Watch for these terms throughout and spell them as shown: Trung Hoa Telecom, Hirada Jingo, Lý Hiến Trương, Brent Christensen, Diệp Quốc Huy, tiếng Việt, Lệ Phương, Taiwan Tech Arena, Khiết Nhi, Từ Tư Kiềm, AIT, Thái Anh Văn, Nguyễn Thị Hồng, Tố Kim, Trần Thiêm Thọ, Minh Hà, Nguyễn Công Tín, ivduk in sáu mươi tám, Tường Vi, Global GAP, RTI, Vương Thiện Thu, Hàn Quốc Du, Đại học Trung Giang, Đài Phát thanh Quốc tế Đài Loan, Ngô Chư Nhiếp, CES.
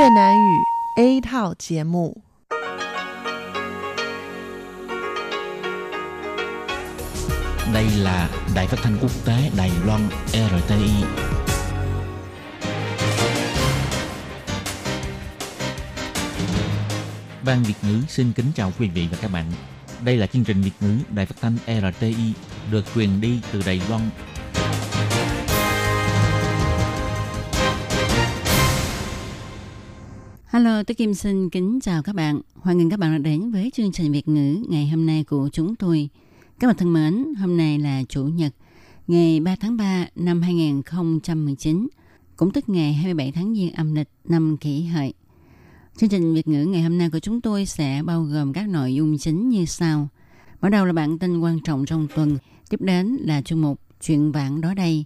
Việt Nam ngữ A thảo节目. Đây là Đài Phát thanh Quốc tế Đài Loan RTI. Ban Việt ngữ xin kính chào quý vị và các bạn. Đây là chương trình Việt ngữ Đài Phát thanh RTI được truyền đi từ Đài Loan. Hello, Tố Kim xin kính chào các bạn. Hoan nghênh các bạn đã đến với chương trình Việt ngữ ngày hôm nay của chúng tôi. Các bạn thân mến, hôm nay là Chủ nhật, ngày 3 tháng 3 năm 2019, cũng tức ngày 27 tháng Giêng âm lịch năm Kỷ Hợi. Chương trình Việt ngữ ngày hôm nay của chúng tôi sẽ bao gồm các nội dung chính như sau. Mở đầu là bản tin quan trọng trong tuần, tiếp đến là chuyên mục Chuyện vãng đó đây,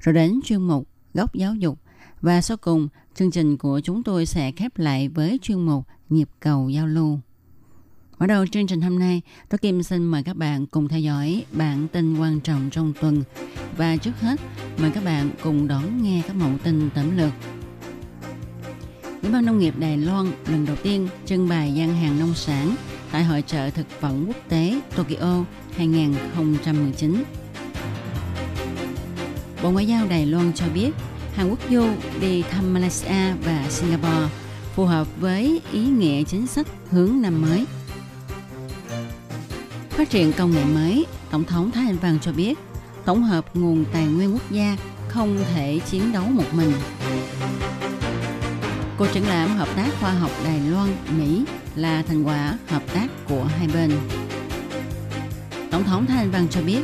rồi đến chuyên mục Góc giáo dục, và sau cùng chương trình của chúng tôi sẽ khép lại với chuyên mục Nhịp cầu giao lưu. Mở đầu chương trình hôm nay, Tố Kim xin mời các bạn cùng theo dõi bản tin quan trọng trong tuần. Và trước hết, mời các bạn cùng đón nghe các mẫu tin tóm lược. Ủy ban Nông nghiệp Đài Loan lần đầu tiên trưng bày gian hàng nông sản tại Hội chợ Thực phẩm Quốc tế Tokyo 2019. Bộ Ngoại giao Đài Loan cho biết, Hàn Quốc Du đi thăm Malaysia và Singapore phù hợp với ý nghĩa chính sách hướng năm mới. Phát triển công nghệ mới, Tổng thống Thái Anh Văn cho biết, tổng hợp nguồn tài nguyên quốc gia không thể chiến đấu một mình. Cuộc triển lãm hợp tác khoa học Đài Loan-Mỹ là thành quả hợp tác của hai bên. Tổng thống Thái Anh Văn cho biết,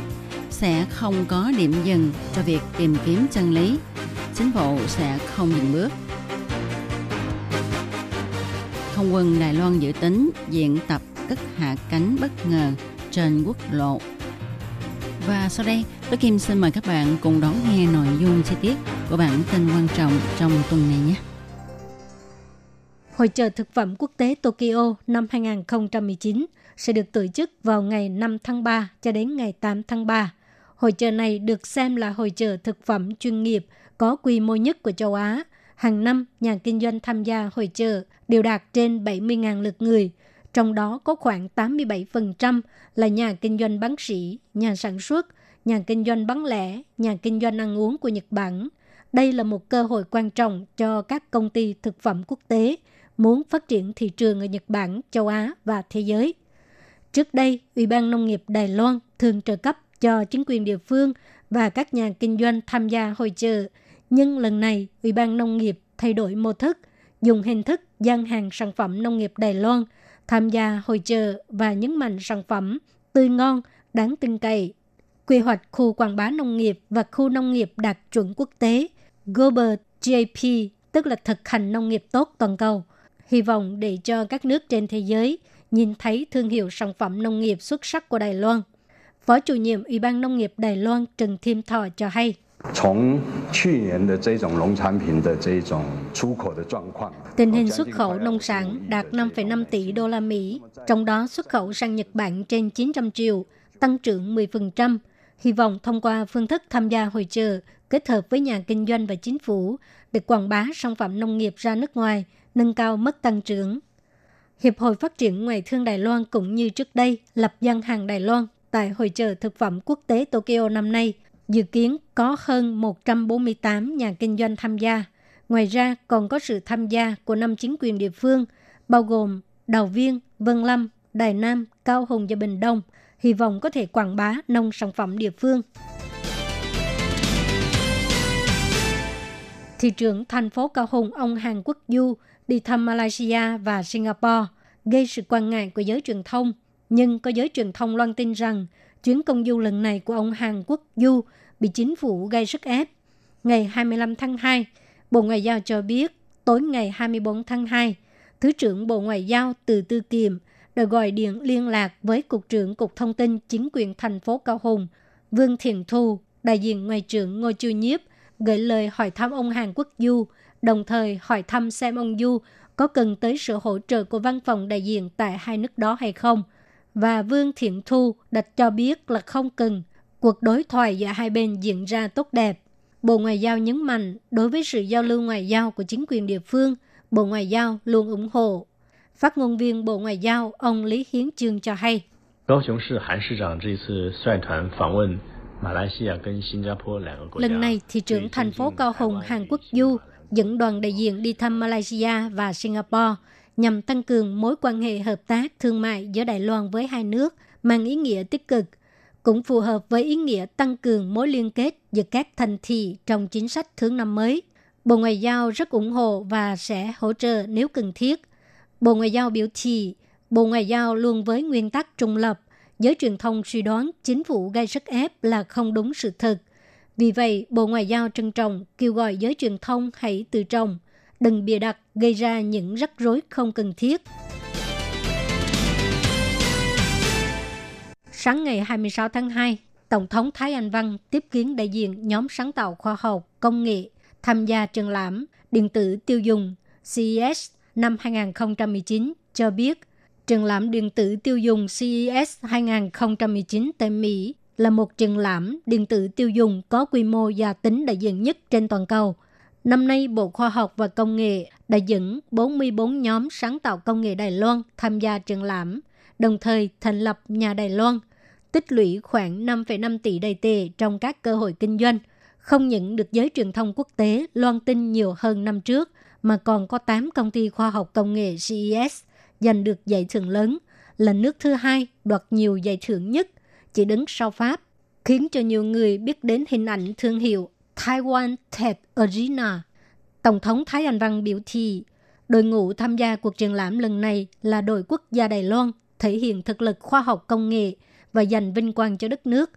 sẽ không có điểm dừng cho việc tìm kiếm chân lý. Chính phủ sẽ không dừng bước. Không quân Đài Loan dự tính diễn tập cất hạ cánh bất ngờ trên quốc lộ. Và sau đây, Tố Kim xin mời các bạn cùng đón nghe nội dung chi tiết của bản tin quan trọng trong tuần này nhé. Hội chợ thực phẩm quốc tế Tokyo năm 2019 sẽ được tổ chức vào ngày 5 tháng 3 cho đến ngày 8 tháng 3. Hội chợ này được xem là hội chợ thực phẩm chuyên nghiệp có quy mô nhất của châu Á. Hàng năm, nhà kinh doanh tham gia hội chợ đều đạt trên 70.000 lượt người, trong đó có khoảng 87% là nhà kinh doanh bán sỉ, nhà sản xuất, nhà kinh doanh bán lẻ, nhà kinh doanh ăn uống của Nhật Bản. Đây là một cơ hội quan trọng cho các công ty thực phẩm quốc tế muốn phát triển thị trường ở Nhật Bản, châu Á và thế giới. Trước đây, Ủy ban Nông nghiệp Đài Loan thường trợ cấp cho chính quyền địa phương và các nhà kinh doanh tham gia hội chợ. Nhưng lần này, Ủy ban Nông nghiệp thay đổi mô thức, dùng hình thức gian hàng sản phẩm nông nghiệp Đài Loan tham gia hội chợ và nhấn mạnh sản phẩm tươi ngon, đáng tin cậy. Quy hoạch khu quảng bá nông nghiệp và khu nông nghiệp đạt chuẩn quốc tế Global GAP, tức là thực hành nông nghiệp tốt toàn cầu, hy vọng để cho các nước trên thế giới nhìn thấy thương hiệu sản phẩm nông nghiệp xuất sắc của Đài Loan. Phó chủ nhiệm Ủy ban Nông nghiệp Đài Loan Trần Thiêm Thọ cho hay, tình hình xuất khẩu nông sản đạt 5,5 tỷ đô la Mỹ, trong đó xuất khẩu sang Nhật Bản trên 900 triệu, tăng trưởng 10%. Hy vọng thông qua phương thức tham gia hội chợ kết hợp với nhà kinh doanh và chính phủ để quảng bá sản phẩm nông nghiệp ra nước ngoài, nâng cao mức tăng trưởng. Hiệp hội Phát triển Ngoại thương Đài Loan cũng như trước đây lập gian hàng Đài Loan tại Hội chợ Thực phẩm Quốc tế Tokyo năm nay. Dự kiến có hơn 148 nhà kinh doanh tham gia. Ngoài ra còn có sự tham gia của 5 chính quyền địa phương, bao gồm Đào Viên, Vân Lâm, Đài Nam, Cao Hùng và Bình Đông, hy vọng có thể quảng bá nông sản phẩm địa phương. Thị trưởng thành phố Cao Hùng ông Hàn Quốc Du đi thăm Malaysia và Singapore gây sự quan ngại của giới truyền thông. Nhưng có giới truyền thông loan tin rằng chuyến công du lần này của ông Hàn Quốc Du bị chính phủ gây sức ép. Ngày 25 tháng 2, Bộ Ngoại giao cho biết tối ngày 24 tháng 2, Thứ trưởng Bộ Ngoại giao Từ Tư Kiềm đã gọi điện liên lạc với Cục trưởng Cục Thông tin Chính quyền thành phố Cao Hùng, Vương Thiện Thu, đại diện Ngoại trưởng Ngô Chư Nhiếp, gửi lời hỏi thăm ông Hàn Quốc Du, đồng thời hỏi thăm xem ông Du có cần tới sự hỗ trợ của văn phòng đại diện tại hai nước đó hay không. Và Vương Thiện Thu đã cho biết là không cần, cuộc đối thoại giữa hai bên diễn ra tốt đẹp. Bộ Ngoại giao nhấn mạnh đối với sự giao lưu ngoại giao của chính quyền địa phương, Bộ Ngoại giao luôn ủng hộ. Phát ngôn viên Bộ Ngoại giao ông Lý Hiến Trương cho hay. Lần này, thị trưởng thành phố Cao Hùng Hàn Quốc Du dẫn đoàn đại diện đi thăm Malaysia và Singapore nhằm tăng cường mối quan hệ hợp tác thương mại giữa Đài Loan với hai nước mang ý nghĩa tích cực, cũng phù hợp với ý nghĩa tăng cường mối liên kết giữa các thành thị trong chính sách thưởng năm mới. Bộ Ngoại giao rất ủng hộ và sẽ hỗ trợ nếu cần thiết. Bộ Ngoại giao biểu thị, Bộ Ngoại giao luôn với nguyên tắc trung lập, giới truyền thông suy đoán chính phủ gây sức ép là không đúng sự thật. Vì vậy, Bộ Ngoại giao trân trọng kêu gọi giới truyền thông hãy tự trọng, đừng bịa đặt gây ra những rắc rối không cần thiết. Sáng ngày 26 tháng 2, Tổng thống Thái Anh Văn tiếp kiến đại diện nhóm sáng tạo khoa học, công nghệ, tham gia triển lãm điện tử tiêu dùng CES năm 2019 cho biết, triển lãm điện tử tiêu dùng CES 2019 tại Mỹ là một triển lãm điện tử tiêu dùng có quy mô và tính đại diện nhất trên toàn cầu. Năm nay, Bộ Khoa học và Công nghệ đã dẫn 44 nhóm sáng tạo công nghệ Đài Loan tham gia triển lãm, đồng thời thành lập nhà Đài Loan, tích lũy khoảng 5,5 tỷ Đài tệ trong các cơ hội kinh doanh. Không những được giới truyền thông quốc tế loan tin nhiều hơn năm trước, mà còn có 8 công ty khoa học công nghệ CES giành được giải thưởng lớn, là nước thứ hai đoạt nhiều giải thưởng nhất, chỉ đứng sau Pháp, khiến cho nhiều người biết đến hình ảnh thương hiệu Taiwan Tech Arena. Tổng thống Thái Anh Văn biểu thị, đội ngũ tham gia cuộc triển lãm lần này là đội quốc gia Đài Loan, thể hiện thực lực khoa học công nghệ và giành vinh quang cho đất nước.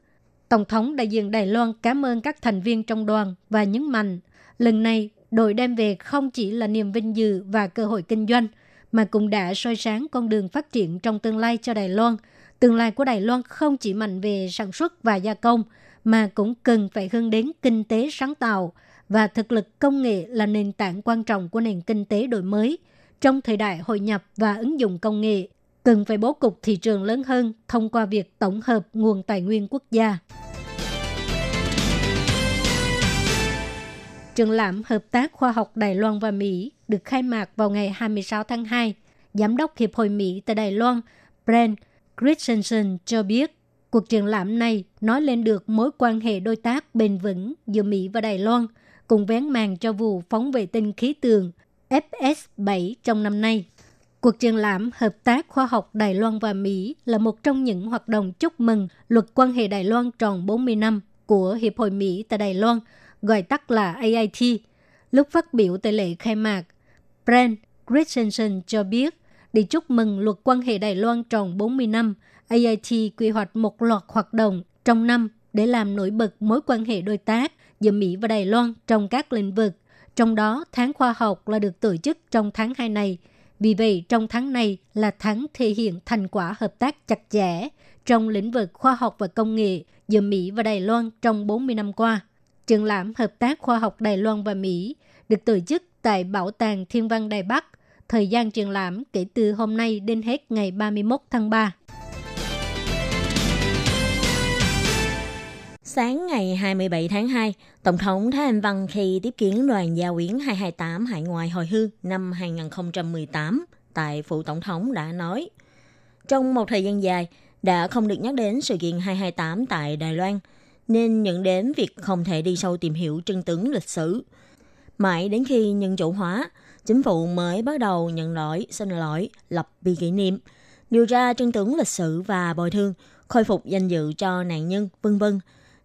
Tổng thống đại diện Đài Loan cảm ơn các thành viên trong đoàn và nhấn mạnh, lần này đội đem về không chỉ là niềm vinh dự và cơ hội kinh doanh, mà cũng đã soi sáng con đường phát triển trong tương lai cho Đài Loan. Tương lai của Đài Loan không chỉ mạnh về sản xuất và gia công, mà cũng cần phải hướng đến kinh tế sáng tạo, và thực lực công nghệ là nền tảng quan trọng của nền kinh tế đổi mới. Trong thời đại hội nhập và ứng dụng công nghệ, cần phải bố cục thị trường lớn hơn thông qua việc tổng hợp nguồn tài nguyên quốc gia. Triển lãm Hợp tác Khoa học Đài Loan và Mỹ được khai mạc vào ngày 26 tháng 2. Giám đốc Hiệp hội Mỹ tại Đài Loan, Brent Christensen cho biết, cuộc triển lãm này nói lên được mối quan hệ đối tác bền vững giữa Mỹ và Đài Loan, cùng vén màn cho vụ phóng vệ tinh khí tượng FS-7 trong năm nay. Cuộc triển lãm Hợp tác Khoa học Đài Loan và Mỹ là một trong những hoạt động chúc mừng luật quan hệ Đài Loan tròn 40 năm của Hiệp hội Mỹ tại Đài Loan, gọi tắt là AIT. Lúc phát biểu tại lễ khai mạc, Brent Christensen cho biết, để chúc mừng luật quan hệ Đài Loan tròn 40 năm, AIT quy hoạch một loạt hoạt động trong năm để làm nổi bật mối quan hệ đối tác giữa Mỹ và Đài Loan trong các lĩnh vực. Trong đó, tháng khoa học là được tổ chức trong tháng 2 này. Vì vậy, trong tháng này là tháng thể hiện thành quả hợp tác chặt chẽ trong lĩnh vực khoa học và công nghệ giữa Mỹ và Đài Loan trong 40 năm qua. Triển lãm Hợp tác Khoa học Đài Loan và Mỹ được tổ chức tại Bảo tàng Thiên văn Đài Bắc. Thời gian triển lãm kể từ hôm nay đến hết ngày 31 tháng 3. Sáng ngày 27 tháng 2, Tổng thống Thái Anh Văn khi tiếp kiến đoàn gia quyến 228 hải ngoại hồi hương năm 2018 tại Phủ Tổng thống đã nói, trong một thời gian dài đã không được nhắc đến sự kiện 228 tại Đài Loan, nên nhận đến việc không thể đi sâu tìm hiểu chân tướng lịch sử. Mãi đến khi nhân chủ hóa, chính phủ mới bắt đầu nhận lỗi, xin lỗi, lập bia kỷ niệm, điều ra chân tướng lịch sử và bồi thường, khôi phục danh dự cho nạn nhân, v.v.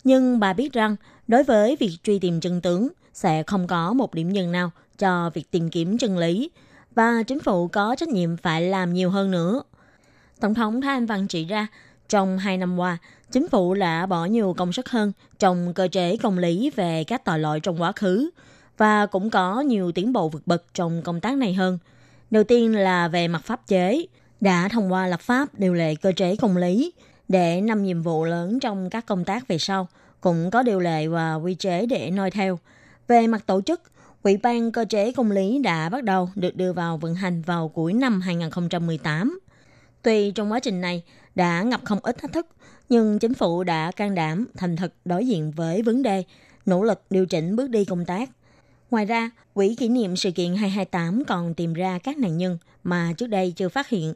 Nhưng bà biết rằng, đối với việc truy tìm chân tướng, sẽ không có một điểm dừng nào cho việc tìm kiếm chân lý, và chính phủ có trách nhiệm phải làm nhiều hơn nữa. Tổng thống Thái Anh Văn chỉ ra, trong 2 năm qua, chính phủ đã bỏ nhiều công sức hơn trong cơ chế công lý về các tội lỗi trong quá khứ, và cũng có nhiều tiến bộ vượt bậc trong công tác này hơn. Đầu tiên là về mặt pháp chế, đã thông qua lập pháp điều lệ cơ chế công lý, để 5 nhiệm vụ lớn trong các công tác về sau, cũng có điều lệ và quy chế để noi theo. Về mặt tổ chức, Ủy ban cơ chế công lý đã bắt đầu được đưa vào vận hành vào cuối năm 2018. Tuy trong quá trình này đã gặp không ít thách thức, nhưng chính phủ đã can đảm, thành thật đối diện với vấn đề, nỗ lực điều chỉnh bước đi công tác. Ngoài ra, quỹ kỷ niệm sự kiện 228 còn tìm ra các nạn nhân mà trước đây chưa phát hiện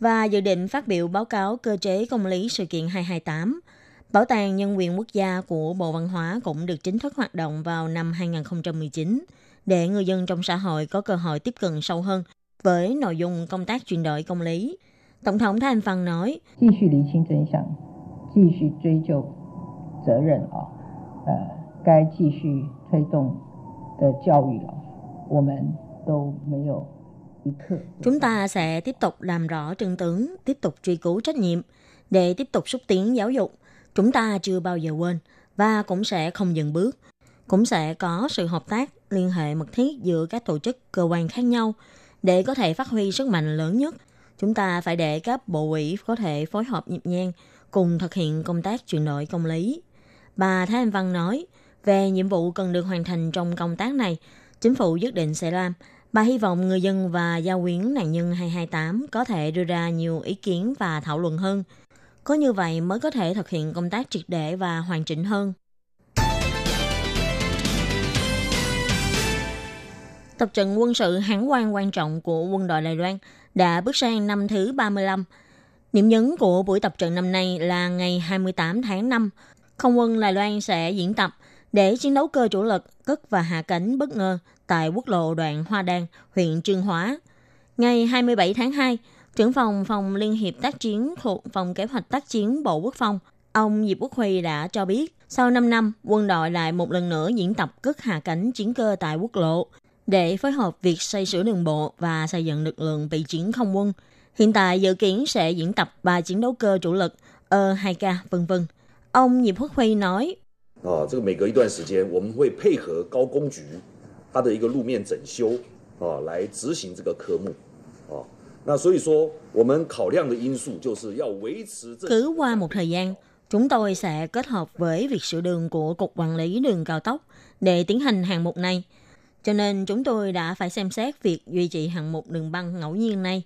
và dự định phát biểu báo cáo cơ chế công lý sự kiện 228. Bảo tàng Nhân quyền Quốc gia của Bộ Văn hóa cũng được chính thức hoạt động vào năm 2019 để người dân trong xã hội có cơ hội tiếp cận sâu hơn với nội dung công tác chuyển đổi công lý. Tổng thống Thái Anh Văn nói, chúng ta sẽ tiếp tục làm rõ chân tướng, tiếp tục truy cứu trách nhiệm để tiếp tục xúc tiến giáo dục. Chúng ta chưa bao giờ quên và cũng sẽ không dừng bước. Cũng sẽ có sự hợp tác, liên hệ mật thiết giữa các tổ chức, cơ quan khác nhau để có thể phát huy sức mạnh lớn nhất. Chúng ta phải để các bộ ủy có thể phối hợp nhịp nhàng cùng thực hiện công tác chuyển đổi công lý. Bà Thái Anh Văn nói, về nhiệm vụ cần được hoàn thành trong công tác này, chính phủ quyết định sẽ làm. Bà hy vọng người dân và gia quyến nạn nhân 228 có thể đưa ra nhiều ý kiến và thảo luận hơn. Có như vậy mới có thể thực hiện công tác triệt để và hoàn chỉnh hơn. Tập trận quân sự hán quan quan trọng của quân đội Đài Loan đã bước sang năm thứ 35. Điểm nhấn của buổi tập trận năm nay là ngày 28 tháng 5. Không quân Đài Loan sẽ diễn tập để chiến đấu cơ chủ lực cất và hạ cánh bất ngờ tại quốc lộ đoạn Hoa Đan, huyện Chương Hóa. Ngày 27 tháng 2, Trưởng phòng Liên hiệp tác chiến thuộc Phòng Kế hoạch tác chiến Bộ Quốc phòng, ông Diệp Quốc Huy đã cho biết, sau 5 năm, quân đội lại một lần nữa diễn tập cất hạ cánh chiến cơ tại quốc lộ để phối hợp việc xây sửa đường bộ và xây dựng lực lượng vị chiến không quân. Hiện tại dự kiến sẽ diễn tập 3 chiến đấu cơ chủ lực, E-2K, v.v. Ông Diệp Quốc Huy nói, cứ qua một thời gian, chúng tôi sẽ kết hợp với việc sửa đường của Cục Quản lý Đường Cao Tốc để tiến hành hạng mục này. Cho nên chúng tôi đã phải xem xét việc duy trì hạng mục đường băng ngẫu nhiên này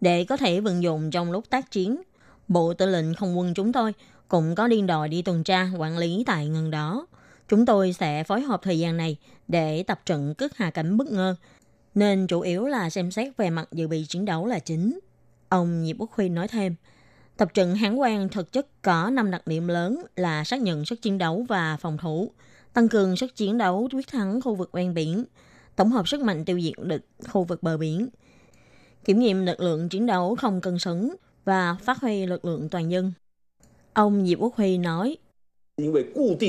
để có thể vận dụng trong lúc tác chiến. Bộ Tư lệnh Không quân chúng tôi cũng có điên đòi đi tuần tra quản lý tại ngần đó. Chúng tôi sẽ phối hợp thời gian này để tập trận cất hạ cánh bất ngờ, nên chủ yếu là xem xét về mặt dự bị chiến đấu là chính. Ông Diệp Quốc Huy nói thêm, tập trận Hán Quan thực chất có 5 đặc điểm lớn là xác nhận sức chiến đấu và phòng thủ, tăng cường sức chiến đấu quyết thắng khu vực ven biển, tổng hợp sức mạnh tiêu diệt địch khu vực bờ biển, kiểm nghiệm lực lượng chiến đấu không cân xứng và phát huy lực lượng toàn dân. Ông Diệp Quốc Huy nói, các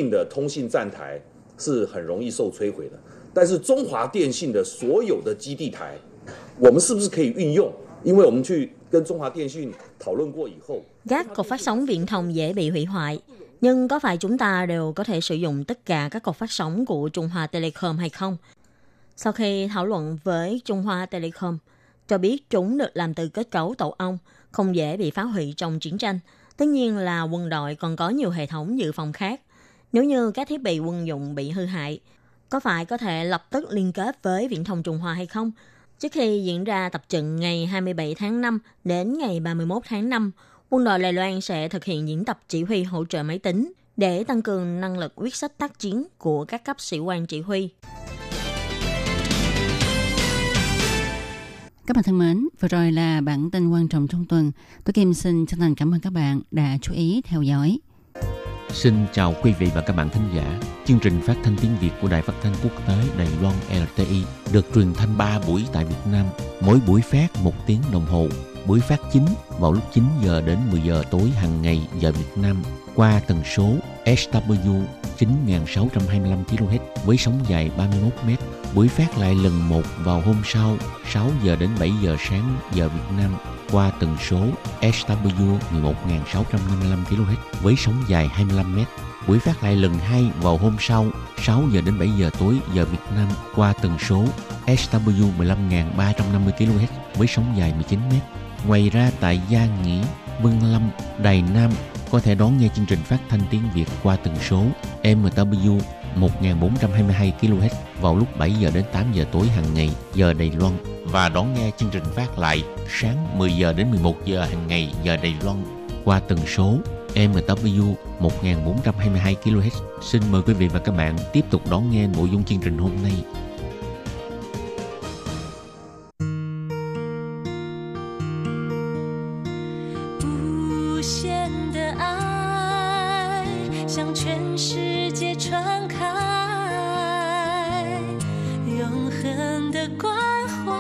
cột phát sóng viễn thông dễ bị hủy hoại, nhưng có phải chúng ta đều có thể sử dụng tất cả các cột phát sóng của Trung Hoa Telecom hay không? Sau khi thảo luận với Trung Hoa Telecom, cho biết chúng được làm từ kết cấu tổ ong, không dễ bị phá hủy trong chiến tranh. Tất nhiên là quân đội còn có nhiều hệ thống dự phòng khác. Nếu như các thiết bị quân dụng bị hư hại, có phải có thể lập tức liên kết với viễn thông Trung Hoa hay không? Trước khi diễn ra tập trận ngày 27 tháng 5 đến ngày 31 tháng 5, quân đội Đài Loan sẽ thực hiện diễn tập chỉ huy hỗ trợ máy tính để tăng cường năng lực quyết sách tác chiến của các cấp sĩ quan chỉ huy. Các bạn thân mến, vừa rồi là bản tin quan trọng trong tuần. Tố Kim xin chân thành cảm ơn các bạn đã chú ý theo dõi. Xin chào quý vị và các bạn thính giả. Chương trình phát thanh tiếng Việt của Đài Phát thanh Quốc tế Đài Loan RTI được truyền thanh 3 buổi tại Việt Nam, mỗi buổi phát 1 tiếng đồng hồ. Buổi phát chính vào lúc 9 giờ đến 10 giờ tối hàng ngày giờ Việt Nam qua tần số SW 9625 kHz với sóng dài 31 m. Buổi phát lại lần 1 vào hôm sau 6 giờ đến 7 giờ sáng giờ Việt Nam qua tần số SW 11655 kHz với sóng dài 25 m. Buổi phát lại lần 2 vào hôm sau 6 giờ đến 7 giờ tối giờ Việt Nam qua tần số SW 15350 kHz với sóng dài 19 m. Ngoài ra tại Gia Nghĩa, Vân Lâm, Đài Nam có thể đón nghe chương trình phát thanh tiếng Việt qua tần số MW 1422 kHz vào lúc 7 giờ đến 8 giờ tối hàng ngày giờ Đài Loan và đón nghe chương trình phát lại sáng 10 giờ đến 11 giờ hàng ngày giờ Đài Loan qua tần số MW 1422 kHz. Xin mời quý vị và các bạn tiếp tục đón nghe nội dung chương trình hôm nay. 全世界传开，永恒的关怀，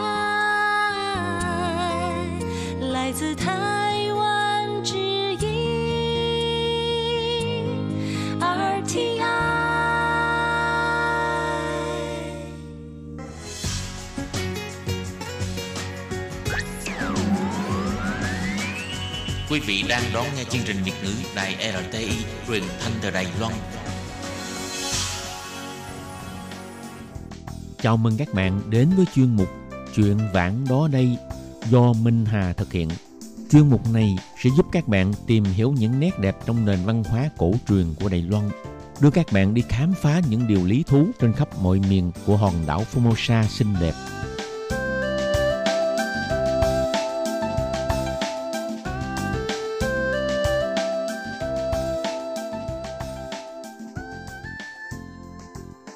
来自台湾之音 RTI。 Quý vị đang đón nghe chương trình Việt ngữ Đài RTI truyền thanh từ Đài Loan. Chào mừng các bạn đến với chuyên mục Chuyện vãng đó đây do Minh Hà thực hiện. Chuyên mục này sẽ giúp các bạn tìm hiểu những nét đẹp trong nền văn hóa cổ truyền của Đài Loan, đưa các bạn đi khám phá những điều lý thú trên khắp mọi miền của hòn đảo Formosa xinh đẹp.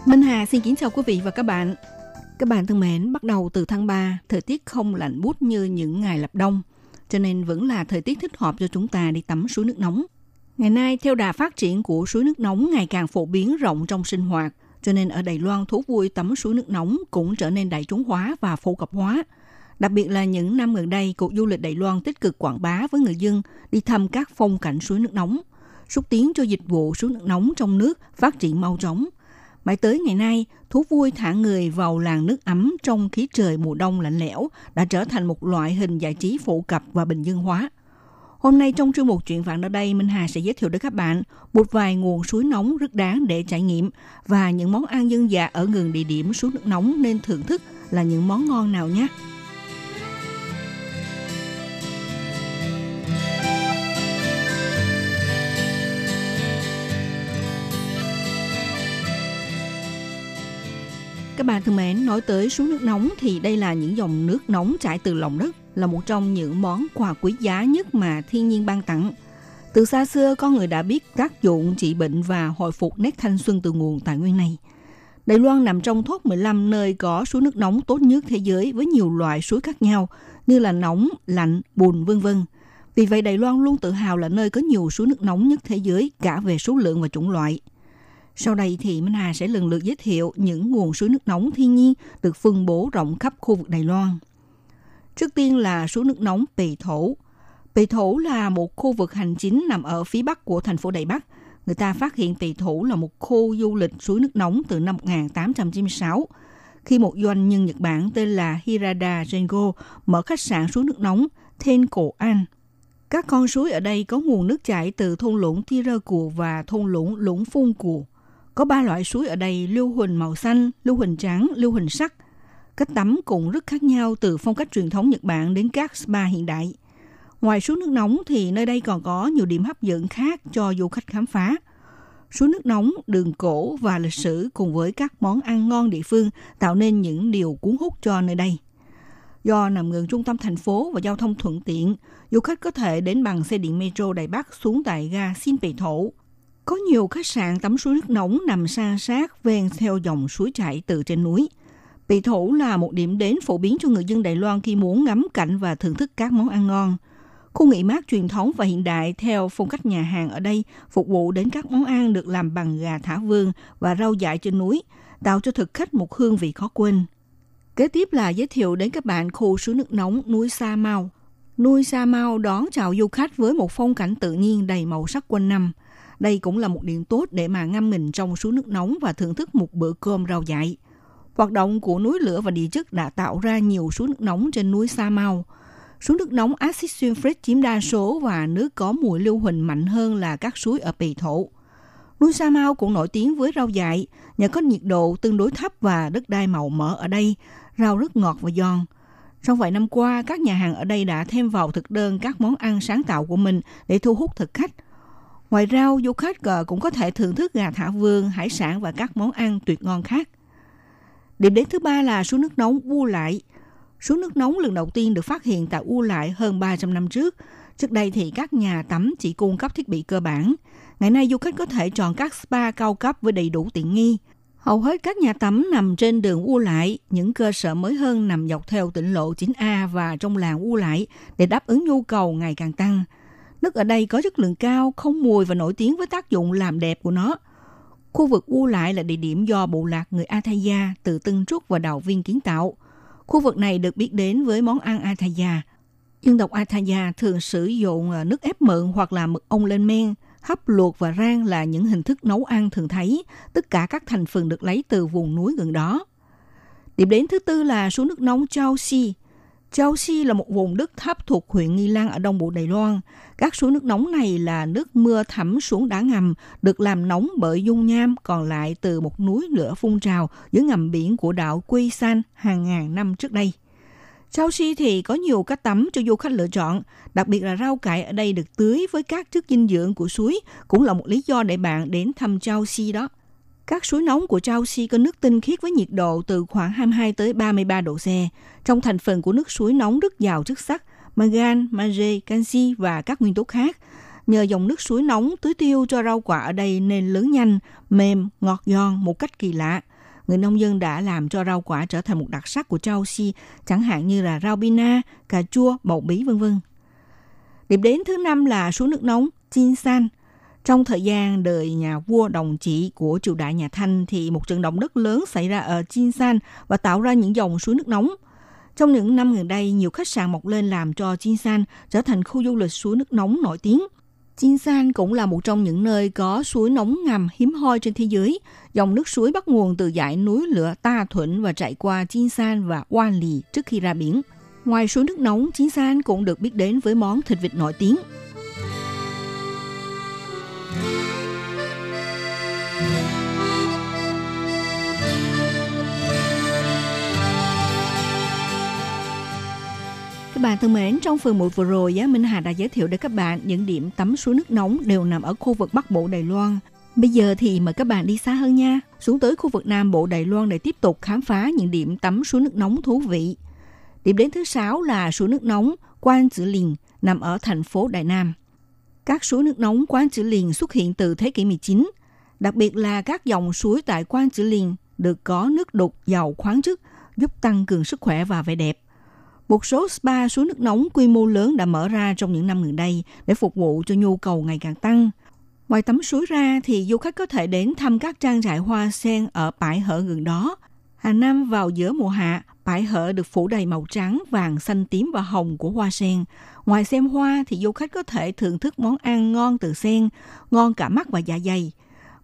Minh Hà xin kính chào quý vị và các bạn. Các bạn thân mến, bắt đầu từ tháng 3, thời tiết không lạnh buốt như những ngày lập đông, cho nên vẫn là thời tiết thích hợp cho chúng ta đi tắm suối nước nóng. Ngày nay, theo đà phát triển của suối nước nóng ngày càng phổ biến rộng trong sinh hoạt, cho nên ở Đài Loan thú vui tắm suối nước nóng cũng trở nên đại chúng hóa và phổ cập hóa. Đặc biệt là những năm gần đây, Cục Du lịch Đài Loan tích cực quảng bá với người dân đi thăm các phong cảnh suối nước nóng, xúc tiến cho dịch vụ suối nước nóng trong nước phát triển mau chóng. Mãi tới ngày nay, thú vui thả người vào làn nước ấm trong khí trời mùa đông lạnh lẽo đã trở thành một loại hình giải trí phổ cập và bình dân hóa. Hôm nay trong chuyên mục Chuyện vãng ở đây, Minh Hà sẽ giới thiệu đến các bạn một vài nguồn suối nóng rất đáng để trải nghiệm và những món ăn dân dã ở gần địa điểm suối nước nóng nên thưởng thức là những món ngon nào nhé. Các bạn thân mến, nói tới suối nước nóng thì đây là những dòng nước nóng chảy từ lòng đất, là một trong những món quà quý giá nhất mà thiên nhiên ban tặng. Từ xa xưa, con người đã biết tác dụng trị bệnh và hồi phục nét thanh xuân từ nguồn tài nguyên này. Đài Loan nằm trong top 15 nơi có suối nước nóng tốt nhất thế giới với nhiều loại suối khác nhau như là nóng, lạnh, bùn, v.v. Vì vậy, Đài Loan luôn tự hào là nơi có nhiều suối nước nóng nhất thế giới cả về số lượng và chủng loại. Sau đây thì Minh Hà sẽ lần lượt giới thiệu những nguồn suối nước nóng thiên nhiên được phân bố rộng khắp khu vực Đài Loan. Trước tiên là suối nước nóng Pì Thổ. Pì Thổ là một khu vực hành chính nằm ở phía bắc của thành phố Đài Bắc. Người ta phát hiện Pì Thổ là một khu du lịch suối nước nóng từ năm 1896, khi một doanh nhân Nhật Bản tên là Hirada Jingo mở khách sạn suối nước nóng Tenko An. Các con suối ở đây có nguồn nước chảy từ thôn lũng Tiraku và thôn lũng Lũng Phun Cù. Có 3 loại suối ở đây: lưu huỳnh màu xanh, lưu huỳnh trắng, lưu huỳnh sắt. Cách tắm cũng rất khác nhau, từ phong cách truyền thống Nhật Bản đến các spa hiện đại. Ngoài suối nước nóng thì nơi đây còn có nhiều điểm hấp dẫn khác cho du khách khám phá. Suối nước nóng, đường cổ và lịch sử cùng với các món ăn ngon địa phương tạo nên những điều cuốn hút cho nơi đây. Do nằm gần trung tâm thành phố và giao thông thuận tiện, du khách có thể đến bằng xe điện metro Đài Bắc xuống tại ga Xin Pì Thổ. Có nhiều khách sạn tắm suối nước nóng nằm san sát ven theo dòng suối chảy từ trên núi. Pì Thổ là một điểm đến phổ biến cho người dân Đài Loan khi muốn ngắm cảnh và thưởng thức các món ăn ngon. Khu nghỉ mát truyền thống và hiện đại theo phong cách nhà hàng ở đây phục vụ đến các món ăn được làm bằng gà thả vườn và rau dại trên núi, tạo cho thực khách một hương vị khó quên. Kế tiếp là giới thiệu đến các bạn khu suối nước nóng núi Sa Mau. Núi Sa Mau đón chào du khách với một phong cảnh tự nhiên đầy màu sắc quanh năm. Đây cũng là một điểm tốt để mà ngâm mình trong suối nước nóng và thưởng thức một bữa cơm rau dại. Hoạt động của núi lửa và địa chất đã tạo ra nhiều suối nước nóng trên núi Sa Mau. Suối nước nóng axit sulfuric chiếm đa số và nước có mùi lưu huỳnh mạnh hơn là các suối ở Pì Thổ. Núi Sa Mau cũng nổi tiếng với rau dại, nhờ có nhiệt độ tương đối thấp và đất đai màu mỡ ở đây, rau rất ngọt và giòn. Trong vài năm qua, các nhà hàng ở đây đã thêm vào thực đơn các món ăn sáng tạo của mình để thu hút thực khách. Ngoài rau, du khách cũng có thể thưởng thức gà thả vườn, hải sản và các món ăn tuyệt ngon khác. Điểm đến thứ ba là suối nước nóng U Lại. Suối nước nóng lần đầu tiên được phát hiện tại U Lại hơn 300 năm trước. Trước đây thì các nhà tắm chỉ cung cấp thiết bị cơ bản. Ngày nay du khách có thể chọn các spa cao cấp với đầy đủ tiện nghi. Hầu hết các nhà tắm nằm trên đường U Lại, những cơ sở mới hơn nằm dọc theo tỉnh lộ 9A và trong làng U Lại để đáp ứng nhu cầu ngày càng tăng. Nước ở đây có chất lượng cao, không mùi và nổi tiếng với tác dụng làm đẹp của nó. Khu vực U Lại là địa điểm do bộ lạc người Athaya tự tân trúc và đạo viên kiến tạo. Khu vực này được biết đến với món ăn Athaya. Dân tộc Athaya thường sử dụng nước ép mượn hoặc là mực ong lên men, hấp luộc và rang là những hình thức nấu ăn thường thấy. Tất cả các thành phần được lấy từ vùng núi gần đó. Điểm đến thứ tư là suối nước nóng Chaoxi. Chaoxi là một vùng đất thấp thuộc huyện Nghi Lan ở đông bộ Đài Loan. Các suối nước nóng này là nước mưa thấm xuống đá ngầm, được làm nóng bởi dung nham còn lại từ một núi lửa phun trào dưới ngầm biển của đảo Quy San hàng ngàn năm trước đây. Chaoxi thì có nhiều cách tắm cho du khách lựa chọn, đặc biệt là rau cải ở đây được tưới với các chất dinh dưỡng của suối, cũng là một lý do để bạn đến thăm Chaoxi đó. Các suối nóng của Chaoxi có nước tinh khiết với nhiệt độ từ khoảng 22 tới 33 độ C. Trong thành phần của nước suối nóng rất giàu chất sắt, mangan, magie, canxi và các nguyên tố khác. Nhờ dòng nước suối nóng tưới tiêu cho rau quả ở đây nên lớn nhanh, mềm, ngọt giòn một cách kỳ lạ. Người nông dân đã làm cho rau quả trở thành một đặc sắc của Chaoxi, chẳng hạn như là rau bina, cà chua, bầu bí v.v. Điểm đến thứ 5 là suối nước nóng Jinsan. Trong thời gian đời nhà vua Đồng Trị của triều đại nhà Thanh thì một trận động đất lớn xảy ra ở Jinsan và tạo ra những dòng suối nước nóng. Trong những năm gần đây, nhiều khách sạn mọc lên làm cho Jinsan trở thành khu du lịch suối nước nóng nổi tiếng. Jinsan cũng là một trong những nơi có suối nóng ngầm hiếm hoi trên thế giới. Dòng nước suối bắt nguồn từ dãy núi lửa Ta Thuận và chạy qua Jinsan và Oan Lì trước khi ra biển. Ngoài suối nước nóng, Jinsan cũng được biết đến với món thịt vịt nổi tiếng. Các bạn thân mến, trong phần 1 vừa rồi, Minh Hà đã giới thiệu để các bạn những điểm tắm suối nước nóng đều nằm ở khu vực Bắc Bộ Đài Loan. Bây giờ thì mời các bạn đi xa hơn nha, xuống tới khu vực Nam Bộ Đài Loan để tiếp tục khám phá những điểm tắm suối nước nóng thú vị. Điểm đến thứ 6 là suối nước nóng Quan Chữ Liền nằm ở thành phố Đài Nam. Các suối nước nóng Quan Chữ Liền xuất hiện từ thế kỷ 19, đặc biệt là các dòng suối tại Quan Chữ Liền được có nước đục giàu khoáng chất giúp tăng cường sức khỏe và vẻ đẹp. Một số spa suối nước nóng quy mô lớn đã mở ra trong những năm gần đây để phục vụ cho nhu cầu ngày càng tăng. Ngoài tắm suối ra thì du khách có thể đến thăm các trang trại hoa sen ở bãi hở gần đó. Hàng năm vào giữa mùa hạ, bãi hở được phủ đầy màu trắng, vàng, xanh, tím và hồng của hoa sen. Ngoài xem hoa thì du khách có thể thưởng thức món ăn ngon từ sen, ngon cả mắt và dạ dày.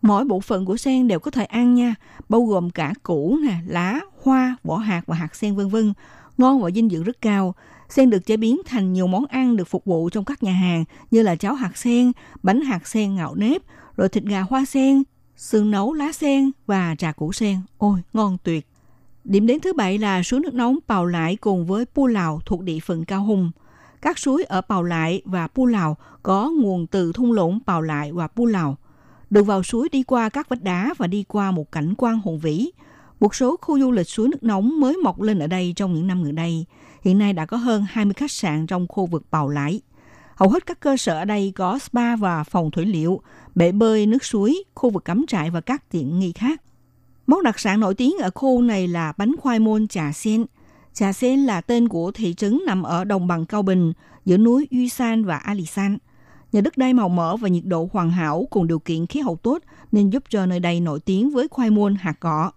Mỗi bộ phận của sen đều có thể ăn nha, bao gồm cả củ, lá, hoa, vỏ hạt và hạt sen v.v. Ngon và dinh dưỡng rất cao. Sen được chế biến thành nhiều món ăn được phục vụ trong các nhà hàng như là cháo hạt sen, bánh hạt sen ngạo nếp, rồi thịt gà hoa sen, xương nấu lá sen và trà củ sen. Ôi, ngon tuyệt! Điểm đến thứ 7 là suối nước nóng Pào Lại cùng với Pu Lào thuộc địa phận Cao Hùng. Các suối ở Pào Lại và Pu Lào có nguồn từ thung lũng Pào Lại và Pu Lào. Đường vào suối đi qua các vách đá và đi qua một cảnh quan hùng vĩ. Một số khu du lịch suối nước nóng mới mọc lên ở đây trong những năm gần đây. Hiện nay đã có hơn 20 khách sạn trong khu vực Bào Lãi. Hầu hết các cơ sở ở đây có spa và phòng thủy liệu, bể bơi, nước suối, khu vực cắm trại và các tiện nghi khác. Món đặc sản nổi tiếng ở khu này là bánh khoai môn Trà Sen. Trà Sen là tên của thị trấn nằm ở đồng bằng Cao Bình, giữa núi Uy San và A Lì San. Nhờ đất đai màu mỡ và nhiệt độ hoàn hảo cùng điều kiện khí hậu tốt nên giúp cho nơi đây nổi tiếng với khoai môn hạt cọ.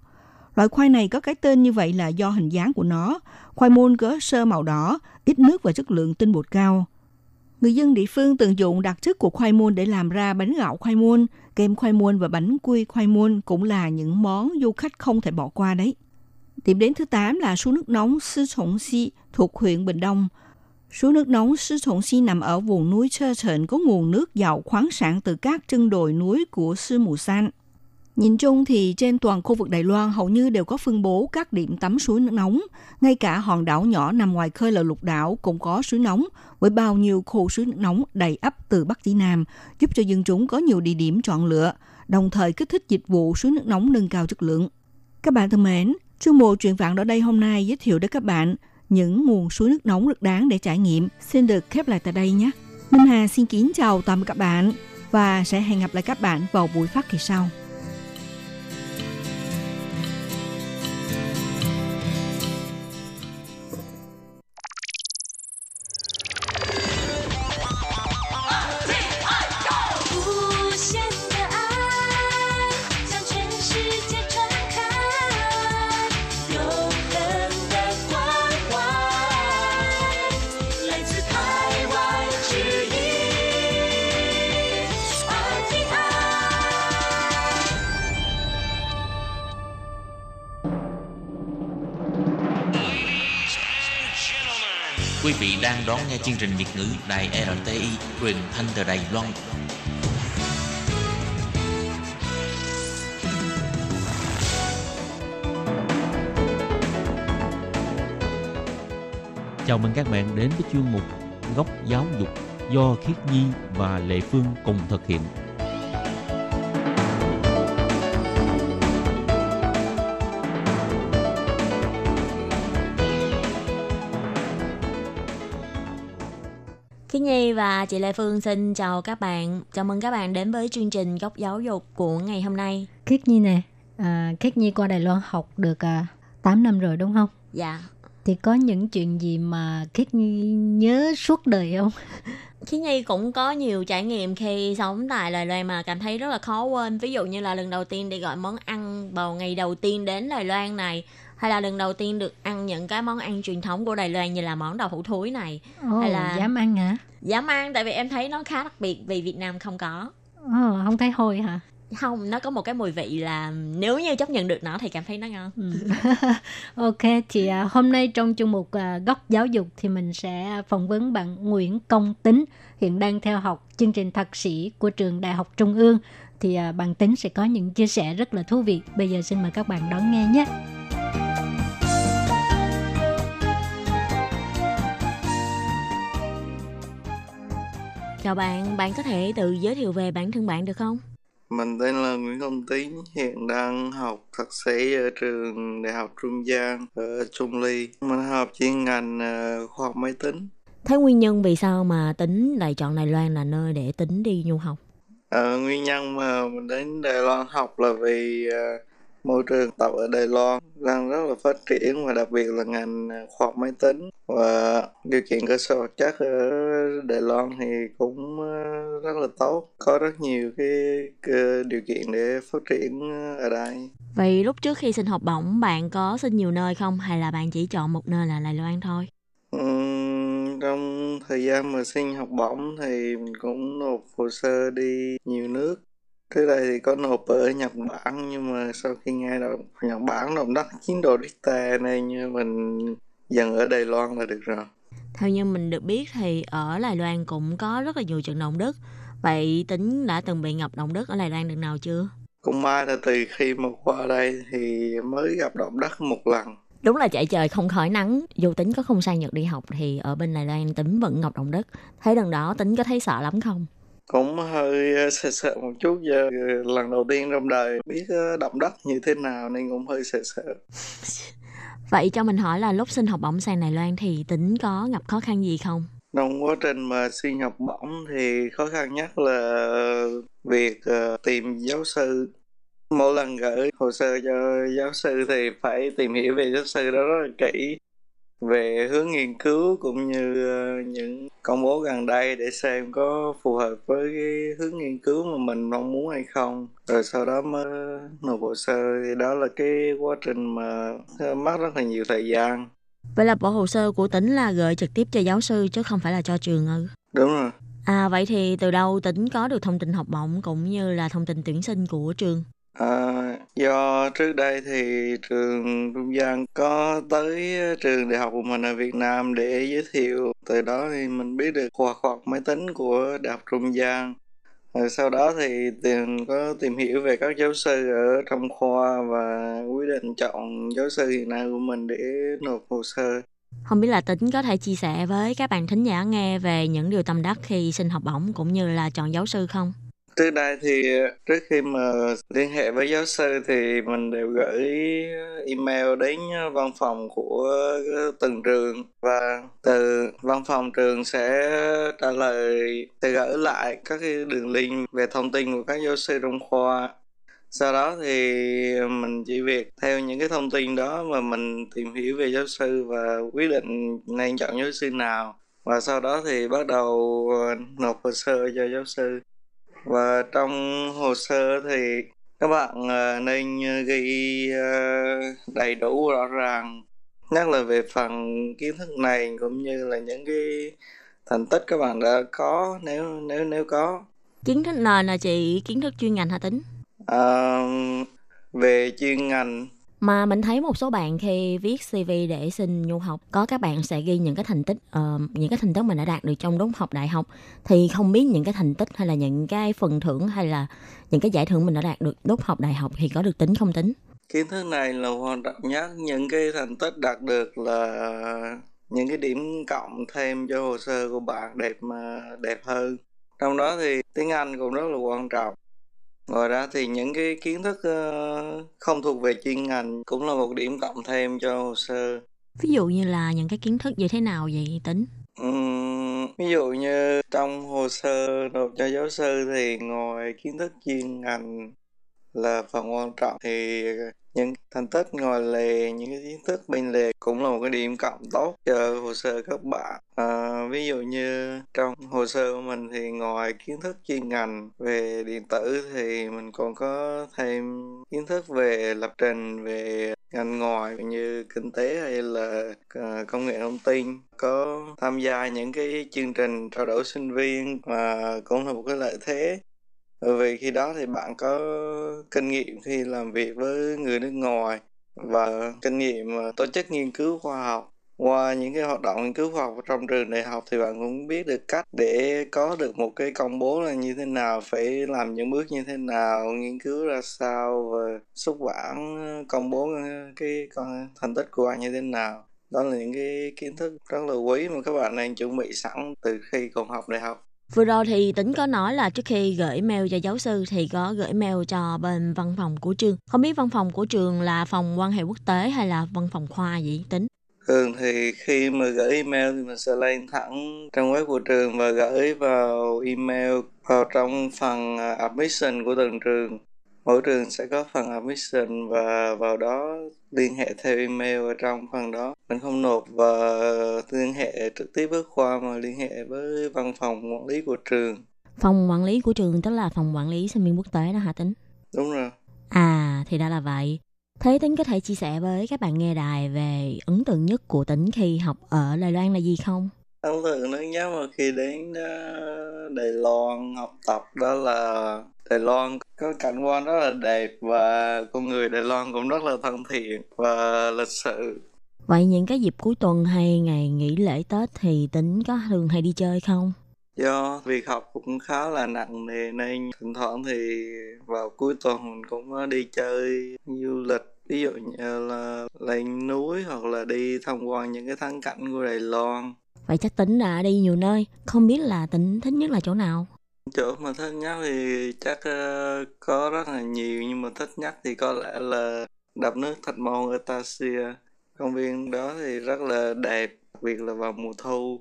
Loại khoai này có cái tên như vậy là do hình dáng của nó. Khoai môn có sơ màu đỏ, ít nước và chất lượng tinh bột cao. Người dân địa phương tận dụng đặc chất của khoai môn để làm ra bánh gạo khoai môn, kem khoai môn và bánh quy khoai môn cũng là những món du khách không thể bỏ qua đấy. Điểm đến thứ 8 là suối nước nóng Sư Trọng Si thuộc huyện Bình Đông. Suối nước nóng Sư Trọng Si nằm ở vùng núi Trơ Trện có nguồn nước giàu khoáng sản từ các chân đồi núi của Sư Mù San. Nhìn chung thì trên toàn khu vực Đài Loan hầu như đều có phân bố các điểm tắm suối nước nóng. Ngay cả hòn đảo nhỏ nằm ngoài khơi là Lục Đảo cũng có suối nóng, với bao nhiêu khu suối nước nóng đầy ắp từ Bắc chí Nam, giúp cho dân chúng có nhiều địa điểm chọn lựa, đồng thời kích thích dịch vụ suối nước nóng nâng cao chất lượng. Các bạn thân mến, chương mục Chuyện Vạn Ở Đây hôm nay giới thiệu đến các bạn những nguồn suối nước nóng rất đáng để trải nghiệm xin được khép lại tại đây nhé. Minh Hà xin kính chào tạm biệt các bạn và sẽ hẹn gặp lại các bạn vào buổi phát kỳ sau. Quý vị đang đón nghe chương trình Việt ngữ Đài RTI, truyền thanh từ Đài Loan. Chào mừng các bạn đến với chuyên mục Góc Giáo dục do Khiết Nhi và Lệ Phương cùng thực hiện. Khiết Nhi và chị Lê Phương xin chào các bạn. Chào mừng các bạn đến với chương trình Góc Giáo dục của ngày hôm nay. Khiết Nhi nè, Khiết Nhi qua Đài Loan học được 8 năm rồi đúng không? Dạ. Thì có những chuyện gì mà Khiết Nhi nhớ suốt đời không? Khiết Nhi cũng có nhiều trải nghiệm khi sống tại Đài Loan mà cảm thấy rất là khó quên. Ví dụ như là lần đầu tiên đi gọi món ăn vào ngày đầu tiên đến Đài Loan này, hay là lần đầu tiên được ăn những cái món ăn truyền thống của Đài Loan như là món đậu hũ thúi này. Hay là dám ăn hả? Dám ăn, tại vì em thấy nó khá đặc biệt vì Việt Nam không có. Không thấy hôi hả? Không, nó có một cái mùi vị là nếu như chấp nhận được nó thì cảm thấy nó ngon. Ok, thì hôm nay trong chương mục Góc Giáo dục thì mình sẽ phỏng vấn bạn Nguyễn Công Tín, hiện đang theo học chương trình thạc sĩ của trường Đại học Trung Ương. Thì bạn Tín sẽ có những chia sẻ rất là thú vị. Bây giờ xin mời các bạn đón nghe nhé. Chào bạn, bạn có thể tự giới thiệu về bản thân bạn được không? Mình tên là Nguyễn Công Tín, hiện đang học thạc sĩ ở trường Đại học Trung Giang ở Trung Ly. Mình học chuyên ngành khoa học máy tính. Thế nguyên nhân vì sao mà Tín lại chọn Đài Loan là nơi để Tín đi du học? Nguyên nhân mà mình đến Đài Loan học là vì môi trường tập ở Đài Loan đang rất là phát triển, và đặc biệt là ngành khoa học máy tính, và điều kiện cơ sở vật chất ở Đài Loan thì cũng rất là tốt, có rất nhiều cái điều kiện để phát triển ở đây. Vậy lúc trước khi xin học bổng bạn có xin nhiều nơi không, hay là bạn chỉ chọn một nơi là Đài Loan thôi? Trong thời gian mà xin học bổng thì mình cũng nộp hồ sơ đi nhiều nước. Trước đây thì có nộp ở Nhật Bản, nhưng mà sau khi nghe Nhật Bản động đất chiến độ Richter này, như mình dần ở Đài Loan là được rồi. Theo như mình được biết thì ở Đài Loan cũng có rất là nhiều trận động đất. Vậy Tín đã từng bị ngập động đất ở Đài Loan lần nào chưa? Cũng may là từ khi mà qua đây thì mới gặp động đất một lần. Đúng là chạy trời không khỏi nắng. Dù Tín có không sang Nhật đi học thì ở bên Đài Loan Tín vẫn ngập động đất. Thấy lần đó Tín có thấy sợ lắm không? Cũng hơi sợ một chút, giờ lần đầu tiên trong đời biết động đất như thế nào nên cũng hơi sợ. Vậy cho mình hỏi là lúc xin học bổng sang Đài Loan thì Tín có gặp khó khăn gì không? Trong quá trình mà xin học bổng thì khó khăn nhất là việc tìm giáo sư. Mỗi lần gửi hồ sơ cho giáo sư thì phải tìm hiểu về giáo sư đó rất là kỹ, về hướng nghiên cứu cũng như những công bố gần đây để xem có phù hợp với cái hướng nghiên cứu mà mình mong muốn hay không, rồi sau đó mới nộp hồ sơ. Thì đó là cái quá trình mà mất rất là nhiều thời gian. Vậy là bộ hồ sơ của Tín là gửi trực tiếp cho giáo sư chứ không phải là cho trường ư? Đúng rồi. Vậy thì từ đâu Tín có được thông tin học bổng cũng như là thông tin tuyển sinh của trường? Do trước đây thì trường Trung Giang có tới trường đại học của mình ở Việt Nam để giới thiệu. Từ đó thì mình biết được khoa học máy tính của Đại học Trung Giang. Rồi sau đó thì có tìm hiểu về các giáo sư ở trong khoa và quyết định chọn giáo sư hiện nay của mình để nộp hồ sơ. Không biết là Tín có thể chia sẻ với các bạn thính giả nghe về những điều tâm đắc khi xin học bổng cũng như là chọn giáo sư không? Trước đây thì trước khi mà liên hệ với giáo sư thì mình đều gửi email đến văn phòng của từng trường, và từ văn phòng trường sẽ trả lời, sẽ gửi lại các cái đường link về thông tin của các giáo sư trong khoa. Sau đó thì mình chỉ việc theo những cái thông tin đó mà mình tìm hiểu về giáo sư và quyết định nên chọn giáo sư nào, và sau đó thì bắt đầu nộp hồ sơ cho giáo sư. Và trong hồ sơ thì các bạn nên ghi đầy đủ rõ ràng, nhất là về phần kiến thức này cũng như là những cái thành tích các bạn đã có, nếu có. Kiến thức nền là chị kiến thức chuyên ngành hả Tín? Về chuyên ngành Mà mình thấy một số bạn khi viết CV để xin du học, có các bạn sẽ ghi những cái thành tích, những cái thành tích mình đã đạt được trong đống học đại học. Thì không biết những cái thành tích hay là những cái phần thưởng hay là những cái giải thưởng mình đã đạt được đốt học đại học thì có được tính không tính? Kiến thức này là quan trọng nhất. Những cái thành tích đạt được là những cái điểm cộng thêm cho hồ sơ của bạn đẹp hơn. Trong đó thì tiếng Anh cũng rất là quan trọng. Ngoài ra thì những cái kiến thức không thuộc về chuyên ngành cũng là một điểm cộng thêm cho hồ sơ. Ví dụ như là những cái kiến thức như thế nào vậy Tính? Ví dụ như trong hồ sơ nộp cho giáo sư thì ngoài kiến thức chuyên ngành là phần quan trọng, thì những thành tích ngoài lề, những cái kiến thức bên lề cũng là một cái điểm cộng tốt cho hồ sơ các bạn. Ví dụ như trong hồ sơ của mình thì ngoài kiến thức chuyên ngành về điện tử thì mình còn có thêm kiến thức về lập trình, về ngành ngoài như kinh tế hay là công nghệ thông tin. Có tham gia những cái chương trình trao đổi sinh viên mà cũng là một cái lợi thế. Bởi vì khi đó thì bạn có kinh nghiệm khi làm việc với người nước ngoài và kinh nghiệm tổ chức nghiên cứu khoa học. Qua những cái hoạt động nghiên cứu khoa học trong trường đại học thì bạn cũng biết được cách để có được một cái công bố là như thế nào, phải làm những bước như thế nào, nghiên cứu ra sao và xuất bản công bố cái thành tích của bạn như thế nào. Đó là những cái kiến thức rất là quý mà các bạn đang chuẩn bị sẵn từ khi còn học đại học. Vừa rồi thì Tính có nói là trước khi gửi mail cho giáo sư thì có gửi mail cho bên văn phòng của trường. Không biết văn phòng của trường là phòng quan hệ quốc tế hay là văn phòng khoa vậy Tính? Thường thì khi mà gửi email thì mình sẽ lên thẳng trang web của trường và gửi vào email vào trong phần admission của từng trường. Mỗi trường sẽ có phần admission và vào đó liên hệ theo email, và trong phần đó mình không nộp và liên hệ trực tiếp với khoa mà liên hệ với văn phòng quản lý của trường. Phòng quản lý của trường tức là phòng quản lý sinh viên quốc tế đó hả Tính? Đúng rồi. À thì đã là vậy. Thế Tính có thể chia sẻ với các bạn nghe đài về ấn tượng nhất của Tính khi học ở Đài Loan là gì không? Ấn tượng lớn nhất mà khi đến Đài Loan học tập đó là Đài Loan có cảnh quan rất là đẹp và con người Đài Loan cũng rất là thân thiện và lịch sự. Vậy những cái dịp cuối tuần hay ngày nghỉ lễ Tết thì Tính có thường hay đi chơi không? Do việc học cũng khá là nặng nề nên thỉnh thoảng thì vào cuối tuần mình cũng đi chơi du lịch. Ví dụ như là lên núi hoặc là đi tham quan những cái thắng cảnh của Đài Loan. Vậy chắc Tính đã đi nhiều nơi, không biết là Tính thích nhất là chỗ nào? Chỗ mà thích nhất thì chắc có rất là nhiều, nhưng mà thích nhất thì có lẽ là đập nước Thạch Môn ở Taxia. Công viên đó thì rất là đẹp, đặc biệt là vào mùa thu.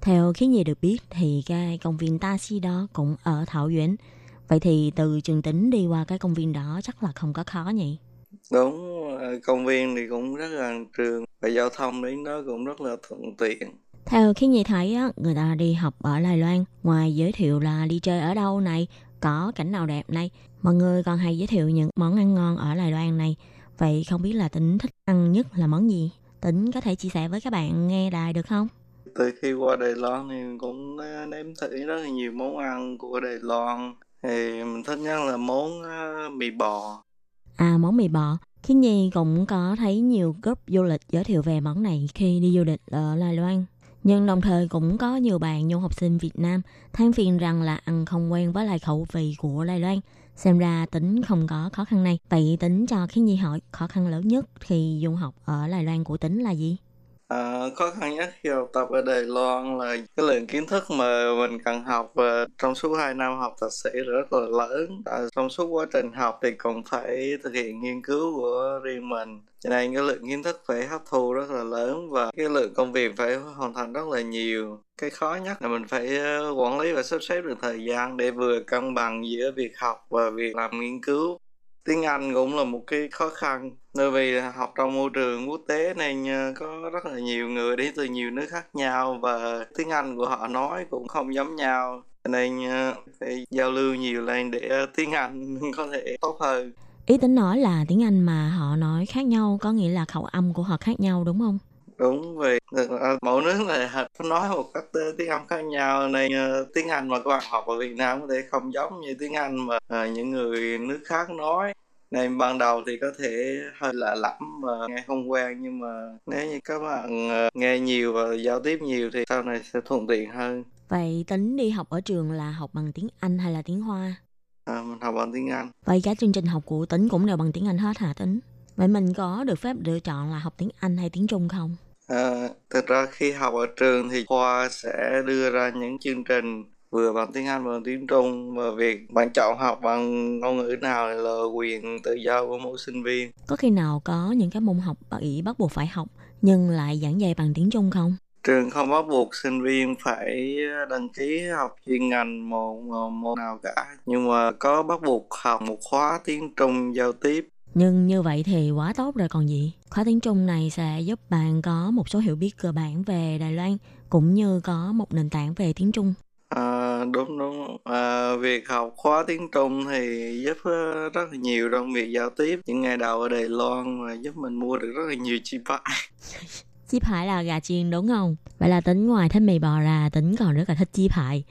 Theo Khiết Nhi được biết thì cái công viên Taxi đó cũng ở Thảo Nguyên. Vậy thì từ trường Tính đi qua cái công viên đó chắc là không có khó nhỉ? Đúng, công viên thì cũng rất gần trường và giao thông đến đó cũng rất là thuận tiện. Theo Khiết Nhi thấy người ta đi học ở Đài Loan ngoài giới thiệu là đi chơi ở đâu này, có cảnh nào đẹp này, mọi người còn hay giới thiệu những món ăn ngon ở Đài Loan này. Vậy không biết là Tính thích ăn nhất là món gì? Tính có thể chia sẻ với các bạn nghe đài được không? Từ khi qua Đài Loan thì mình cũng nếm thử rất là nhiều món ăn của Đài Loan. Thì mình thích nhất là món mì bò. À, món mì bò. Khiết Nhi cũng có thấy nhiều group du lịch giới thiệu về món này khi đi du lịch ở Đài Loan. Nhưng đồng thời cũng có nhiều bạn du học sinh Việt Nam than phiền rằng là ăn không quen với lại khẩu vị của Đài Loan. Xem ra Tính không có khó khăn này. Vậy Tính cho Khiết Nhi hỏi khó khăn lớn nhất khi du học ở Đài Loan của Tính là gì? Khó khăn nhất khi học tập ở Đài Loan là cái lượng kiến thức mà mình cần học trong suốt 2 năm học thạc sĩ rất là lớn. Trong suốt quá trình học thì còn phải thực hiện nghiên cứu của riêng mình. Cho nên cái lượng kiến thức phải hấp thu rất là lớn và cái lượng công việc phải hoàn thành rất là nhiều. Cái khó nhất là mình phải quản lý và sắp xếp được thời gian để vừa cân bằng giữa việc học và việc làm nghiên cứu. Tiếng Anh cũng là một cái khó khăn, bởi vì học trong môi trường quốc tế nên có rất là nhiều người đến từ nhiều nước khác nhau và tiếng Anh của họ nói cũng không giống nhau, nên phải giao lưu nhiều lên để tiếng Anh có thể tốt hơn. Ý Tính nói là tiếng Anh mà họ nói khác nhau có nghĩa là khẩu âm của họ khác nhau đúng không? Đúng, vì mỗi nước là nói một cách tiếng Anh khác nhau nên tiếng Anh mà các bạn học ở Việt Nam có thể không giống như tiếng Anh mà những người nước khác nói. Này ban đầu thì có thể hơi lạ lẫm và nghe không quen, nhưng mà nếu như các bạn nghe nhiều và giao tiếp nhiều thì sau này sẽ thuận tiện hơn. Vậy tính đi học ở trường là học bằng tiếng Anh hay là tiếng Hoa? À, mình học bằng tiếng Anh. Vậy cả chương trình học của Tính cũng đều bằng tiếng Anh hết hả Tính? Vậy mình có được phép lựa chọn là học tiếng Anh hay tiếng Trung không? À, thực ra khi học ở trường thì khoa sẽ đưa ra những chương trình vừa bằng tiếng Anh vừa bằng tiếng Trung, và việc bạn chọn học bằng ngôn ngữ nào là quyền tự do của mỗi sinh viên. Có khi nào có những cái môn học bạn ý bắt buộc phải học nhưng lại giảng dạy bằng tiếng Trung không? Trường không bắt buộc sinh viên phải đăng ký học chuyên ngành môn nào cả, nhưng mà có bắt buộc học một khóa tiếng Trung giao tiếp. Nhưng như vậy thì quá tốt rồi còn gì. Khóa tiếng Trung này sẽ giúp bạn có một số hiểu biết cơ bản về Đài Loan cũng như có một nền tảng về tiếng Trung. À, đúng. À, việc học khóa tiếng Trung thì giúp rất là nhiều trong việc giao tiếp. Những ngày đầu ở Đài Loan mà giúp mình mua được rất là nhiều chip pie. Chip pie là gà chiên đúng không? Vậy là Tính ngoài thích mì bò ra, Tính còn rất là thích chip pie.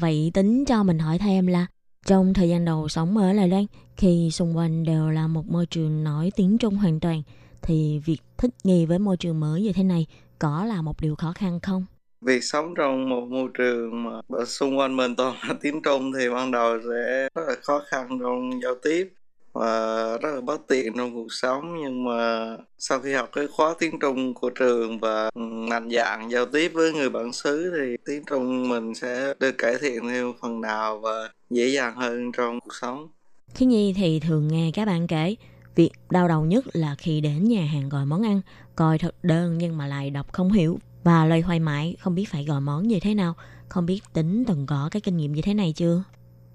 Vậy Tính cho mình hỏi thêm là trong thời gian đầu sống ở Đài Loan, khi xung quanh đều là một môi trường nói tiếng Trung hoàn toàn, thì việc thích nghi với môi trường mới như thế này có là một điều khó khăn không? Việc sống trong một môi trường mà xung quanh mình toàn là tiếng Trung thì ban đầu sẽ rất là khó khăn trong giao tiếp và rất là bất tiện trong cuộc sống. Nhưng mà sau khi học cái khóa tiếng Trung của trường và mạnh dạn giao tiếp với người bản xứ thì tiếng Trung mình sẽ được cải thiện theo phần nào và dễ dàng hơn trong cuộc sống. Khiết Nhi thì thường nghe các bạn kể việc đau đầu nhất là khi đến nhà hàng gọi món ăn, coi thực đơn nhưng mà lại đọc không hiểu và loay hoay mãi không biết phải gọi món như thế nào. Không biết Tính từng có cái kinh nghiệm như thế này chưa?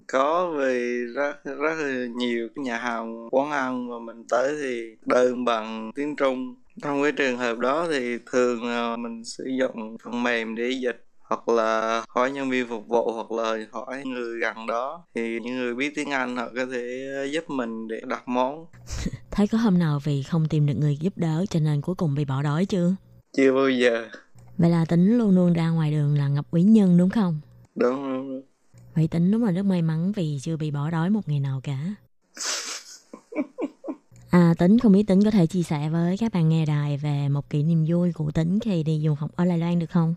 Có, vì rất là nhiều nhà hàng quán ăn mà mình tới thì đơn bằng tiếng Trung. Trong cái trường hợp đó thì thường mình sử dụng phần mềm để dịch, hoặc là hỏi nhân viên phục vụ, hoặc là hỏi người gần đó, thì những người biết tiếng Anh họ có thể giúp mình để đặt món. Thấy có hôm nào vì không tìm được người giúp đỡ cho nên cuối cùng bị bỏ đói chưa? Chưa bao giờ. Vậy là Tính luôn luôn ra ngoài đường là ngập quý nhân đúng không? Đúng. Vậy Tính đúng là rất may mắn vì chưa bị bỏ đói một ngày nào cả. À, Tính không biết Tính có thể chia sẻ với các bạn nghe đài về một kỷ niệm vui của Tính khi đi du học ở Đài Loan được không?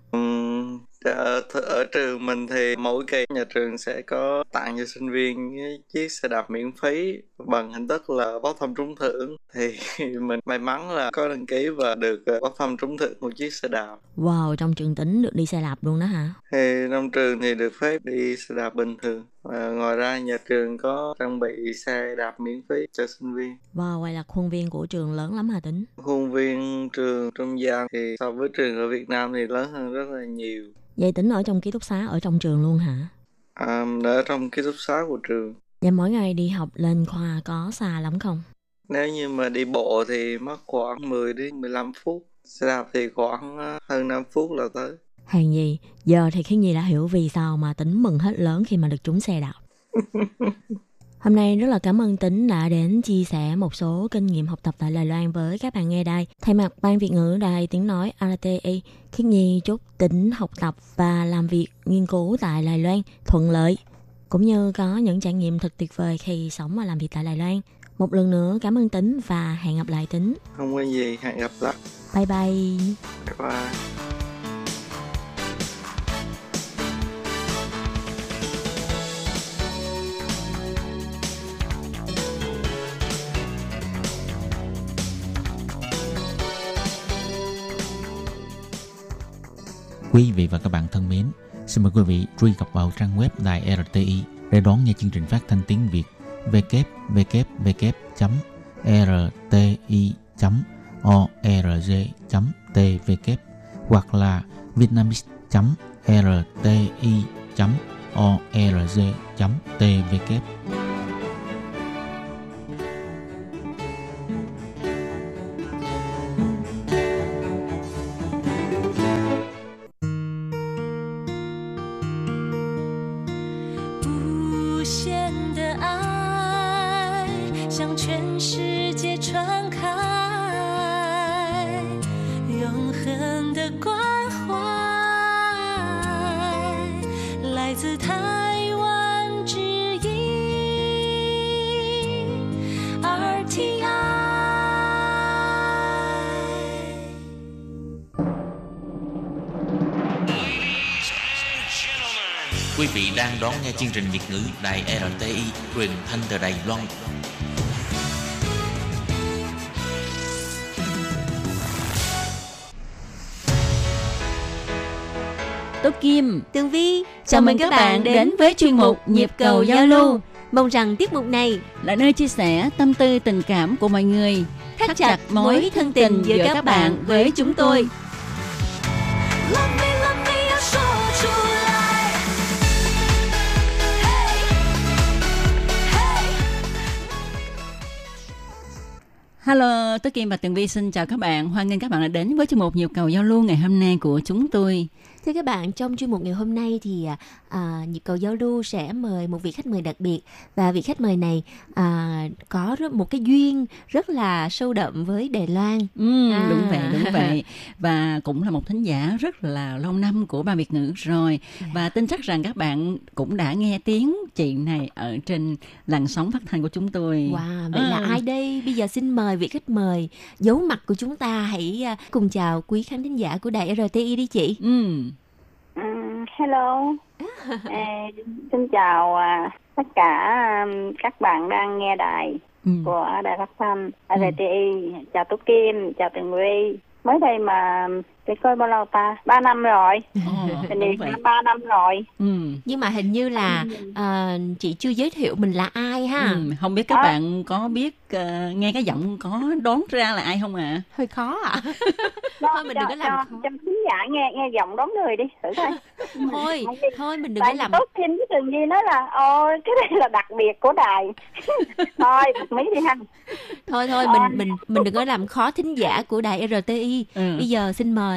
Ở trường mình thì mỗi kỳ nhà trường sẽ có tặng cho sinh viên chiếc xe đạp miễn phí bằng hình thức là bốc thăm trúng thưởng. Thì mình may mắn là có đăng ký và được bốc thăm trúng thưởng một chiếc xe đạp. Wow, trong trường Tính được đi xe đạp luôn đó hả? Thì trong trường thì được phép đi xe đạp bình thường. Và ngoài ra nhà trường có trang bị xe đạp miễn phí cho sinh viên. Wow, vậy là khuôn viên của trường lớn lắm hả Tính? Khuôn viên trường Trung Giang thì so với trường ở Việt Nam thì lớn hơn rất là nhiều. Vậy Tính ở trong ký túc xá ở trong trường luôn hả? À, ở trong ký túc xá của trường. Vậy mỗi ngày đi học lên khoa có xa lắm không? Nếu như mà đi bộ thì mất khoảng 10 đến 15 phút. Xe đạp thì khoảng hơn 5 phút là tới. Hàng gì, giờ thì Khiết Nhi đã hiểu vì sao mà Tính mừng hết lớn khi mà được trúng xe đạp. Hôm nay rất là cảm ơn Tính đã đến chia sẻ một số kinh nghiệm học tập tại Đài Loan với các bạn nghe đài. Thay mặt Ban Việt ngữ Đài Tiếng Nói RTI, Khiết Nhi chúc Tính học tập và làm việc nghiên cứu tại Đài Loan thuận lợi, cũng như có những trải nghiệm thật tuyệt vời khi sống và làm việc tại Đài Loan. Một lần nữa cảm ơn Tính và hẹn gặp lại Tính. Không có gì, hẹn gặp lại. Bye bye. Bye bye. Quý vị và các bạn thân mến, xin mời quý vị truy cập vào trang web Đài RTI để đón nghe chương trình phát thanh tiếng Việt www.rti.org.tw hoặc là vietnamese.rti.org.tw. Quý vị đang đón nghe chương trình Việt ngữ Đài RTI truyền thanh từ Đài Loan. Tố Kim, Tường Vi, chào mừng các bạn đến với chuyên mục Nhịp cầu giao lưu. Mong rằng tiết mục này là nơi chia sẻ tâm tư tình cảm của mọi người, thắt chặt mối thân tình giữa các bạn với chúng tôi. Hello, Tố Kim và Tường Vi xin chào các bạn. Hoan nghênh các bạn đã đến với chuyên mục Nhịp cầu giao lưu ngày hôm nay của chúng tôi. Thưa các bạn, trong chuyên mục ngày hôm nay thì Nhịp cầu giao lưu sẽ mời một vị khách mời đặc biệt. Và vị khách mời này có một cái duyên rất là sâu đậm với Đài Loan. Đúng vậy, đúng vậy. Và cũng là một thính giả rất là lâu năm của Ban Việt ngữ rồi. Và tin chắc rằng các bạn cũng đã nghe tiếng chị này ở trên làn sóng phát thanh của chúng tôi. Wow, vậy là ai đây? Bây giờ xin mời vị khách mời giấu mặt của chúng ta. Hãy cùng chào quý khán thính giả của Đài RTI đi chị. Hello, xin chào tất cả các bạn đang nghe đài của Đài Phát thanh RTI. Chào Tố Kim, chào Tường Vy. Mới đây mà tôi coi bao lâu ta? 3 năm rồi. Mình đi 3 năm rồi. Nhưng mà hình như là chị chưa giới thiệu mình là ai ha. Không biết các bạn có biết, nghe cái giọng có đoán ra là ai không ạ? Hơi khó ạ. Thôi mình đừng có làm khó. Chăm khán giả nghe giọng đoán người đi, thử coi. Thôi mình đừng có làm. Tốt thêm cái Tường Vy nói là ôi cái này là đặc biệt của đài. Thôi, mấy đi ha. Thôi mình đừng có làm khó thính giả của đài RTI. Bây giờ xin mời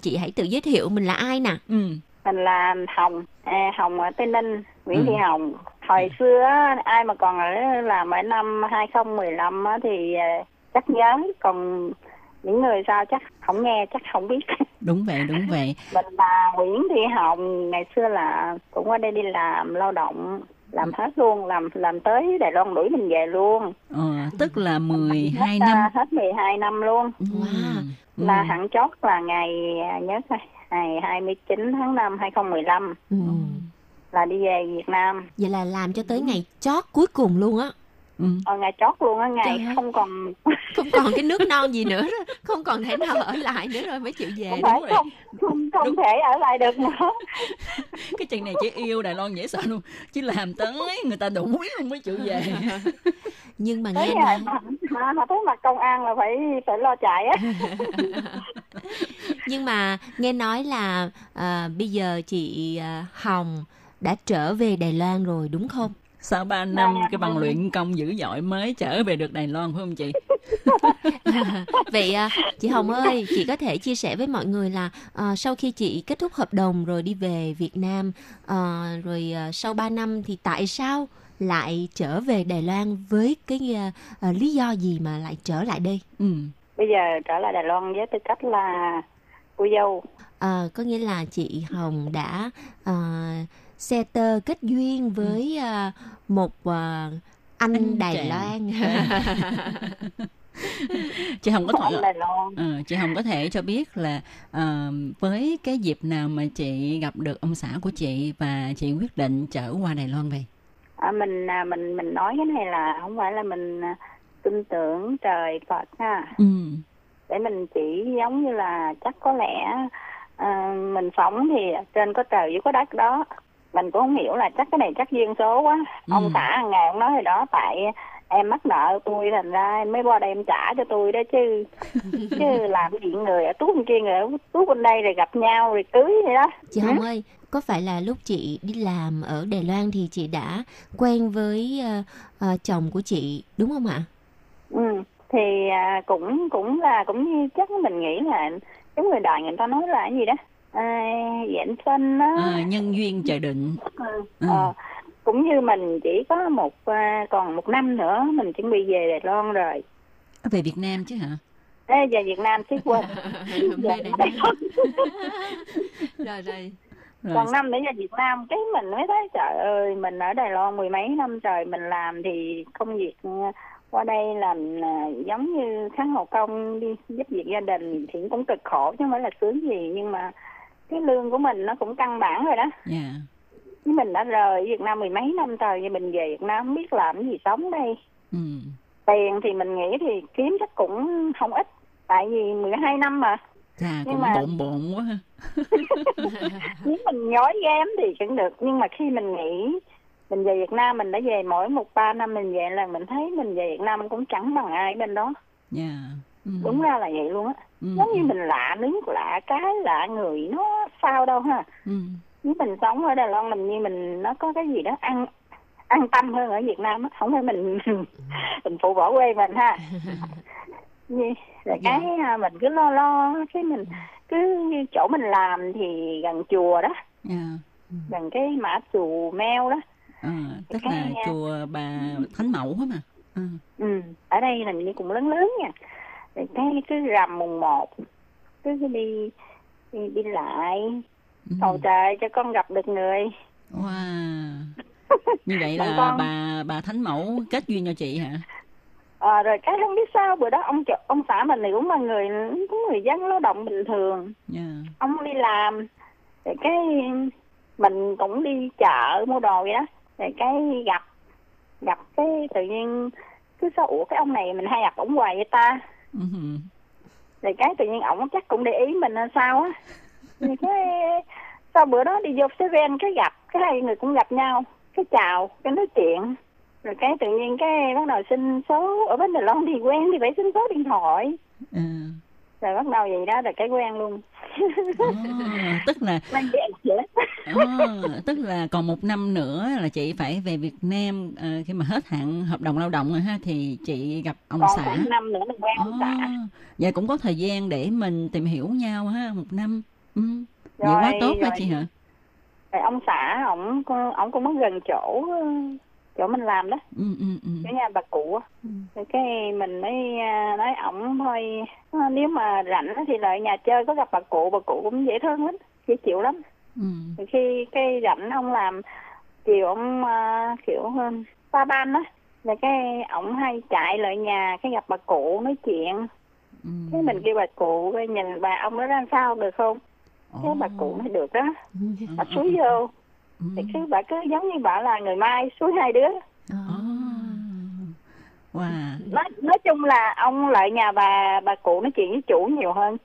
chị hãy tự giới thiệu mình là ai nè. Mình là Hồng, Hồng ở Tây Ninh, Nguyễn Thị Hồng. Hồi xưa ai mà còn làm ở năm 2015 thì chắc nhớ, còn những người sau chắc không nghe, chắc không biết. Đúng vậy, đúng vậy. Mình là Nguyễn Thị Hồng, ngày xưa là cũng ở đây đi làm lao động, làm hết luôn, làm tới Đài Loan đuổi mình về luôn. Tức là 12 năm. Hết 12 năm luôn. Wow. Là hạn chót là ngày 29 tháng 5 2015 là đi về Việt Nam. Vậy là làm cho tới ngày chót cuối cùng luôn á. Ngày chót luôn á, ngày không còn cái nước non gì nữa, không còn thể nào ở lại nữa rồi mới chịu về. Không thể ở lại được nữa. Cái chuyện này chỉ yêu Đài Loan dễ sợ luôn, chỉ làm tới người ta đuổi luôn mới chịu về. Nhưng mà nghe mà tới mặt công an là phải lo chạy á. Nhưng mà nghe nói là bây giờ chị Hồng đã trở về Đài Loan rồi đúng không? Sau 3 năm cái bằng luyện công dữ dội mới trở về được Đài Loan phải không chị? Vậy chị Hồng ơi, chị có thể chia sẻ với mọi người là sau khi chị kết thúc hợp đồng rồi đi về Việt Nam, rồi sau 3 năm thì tại sao lại trở về Đài Loan, với cái lý do gì mà lại trở lại đây? Bây giờ trở lại Đài Loan với tư cách là cô dâu. Có nghĩa là chị Hồng đã settle kết duyên với một anh Đài Loan. Chị Hồng có thể cho biết là với cái dịp nào mà chị gặp được ông xã của chị và chị quyết định trở qua Đài Loan về? Mình nói cái này là không phải là mình tin tưởng trời Phật ha. Để mình chỉ giống như là chắc có lẽ mình sống thì trên có trời dưới có đất đó. Mình cũng không hiểu là chắc cái này chắc duyên số quá. Ông xã hàng ngày ông nói thì đó, tại em mắc nợ tôi thành ra em mới qua đây em trả cho tôi đó chứ. Chứ làm cái chuyện người ở tuốt bên kia, người ở tuốt bên đây rồi gặp nhau rồi cưới vậy đó. Chị Hồng ơi, có phải là lúc chị đi làm ở Đài Loan thì chị đã quen với chồng của chị đúng không ạ? Thì cũng như chắc mình nghĩ là cái người đời người ta nói là cái gì đó diễn sinh đó. Nhân duyên trời định. Cũng như mình chỉ có còn một năm nữa mình chuẩn bị về Đài Loan rồi. Về Việt Nam chứ hả? Về Việt Nam chứ quên. Rồi. Còn năm nữa là Việt Nam, cái mình mới thấy trời ơi, mình ở Đài Loan mười mấy năm trời mình làm thì công việc qua đây làm giống như kháng hộ công đi giúp việc gia đình thì cũng cực khổ chứ không phải là sướng gì, nhưng mà cái lương của mình nó cũng căn bản rồi đó. mình đã rời Việt Nam mười mấy năm rồi, mình về Việt Nam không biết làm gì sống đây. Tiền thì mình nghĩ thì kiếm chắc cũng không ít, tại vì 12 năm mà. À, nhưng cũng mà... bộn quá. Nếu mình nhói game thì cũng được, nhưng mà khi mình nghĩ mình về Việt Nam, mình đã về mỗi 1-3 năm mình về là mình thấy mình về Việt Nam cũng chẳng bằng ai bên đó. Yeah. Đúng ra là vậy luôn á. Giống như mình lạ nước, lạ cái, lạ người, nó sao đâu ha. Nếu mình sống ở Đài Loan làm như mình, nó có cái gì đó an tâm hơn ở Việt Nam á, không phải mình phụ bỏ quê mình ha. Như là cái mình cứ lo cái mình cứ chỗ mình làm thì gần chùa đó, gần cái mã chùa Meo đó, tức cái, là chùa bà Thánh Mẫu hết mà. Ở đây là mình cũng lớn nha, cứ rằm mùng một cứ đi lại cầu trời cho con gặp được người. Wow, như vậy là con... bà Thánh Mẫu kết duyên cho chị hả? Rồi cái không biết sao bữa đó ông xã mình này cũng là người dân lao động bình thường, ông đi làm, rồi cái mình cũng đi chợ mua đồ vậy đó, rồi cái gặp cái tự nhiên cứ sao ủa cái ông này mình hay gặp ổng hoài vậy ta, rồi cái tự nhiên ổng chắc cũng để ý mình là sao á, rồi cái sau bữa đó đi vô Seven cái gặp cái hai người cũng gặp nhau, cái chào cái nói chuyện. Rồi cái tự nhiên cái bắt đầu xin số, ở bên Đài Loan thì quen thì phải xin số điện thoại. Rồi bắt đầu vậy đó, rồi cái quen luôn. Tức là còn một năm nữa là chị phải về Việt Nam, khi mà hết hạn hợp đồng lao động rồi ha, thì chị gặp ông xã. Còn một năm nữa mình quen ông xã. Vậy cũng có thời gian để mình tìm hiểu nhau ha, một năm. Vậy quá tốt rồi, hả chị hả? Rồi ông xã, ổng cũng mất gần chỗ mình làm đó, cái nhà bà cụ. Cái mình mới nói ổng thôi, nếu mà rảnh thì lại nhà chơi có gặp bà cụ cũng dễ thương lắm, dễ chịu lắm. Khi cái rảnh ông làm chiều ông kiểu pha ban đó, rồi cái ổng hay chạy lại nhà cái gặp bà cụ nói chuyện. Thế mình kêu bà cụ nhìn bà ông đó ra sao được không? Thế bà cụ mới được đó, bà xúi vô. Thì cứ bà cứ giống như bà là người Mai suối hai đứa. Wow. Nói chung là ông lại nhà bà cụ nói chuyện với chủ nhiều hơn.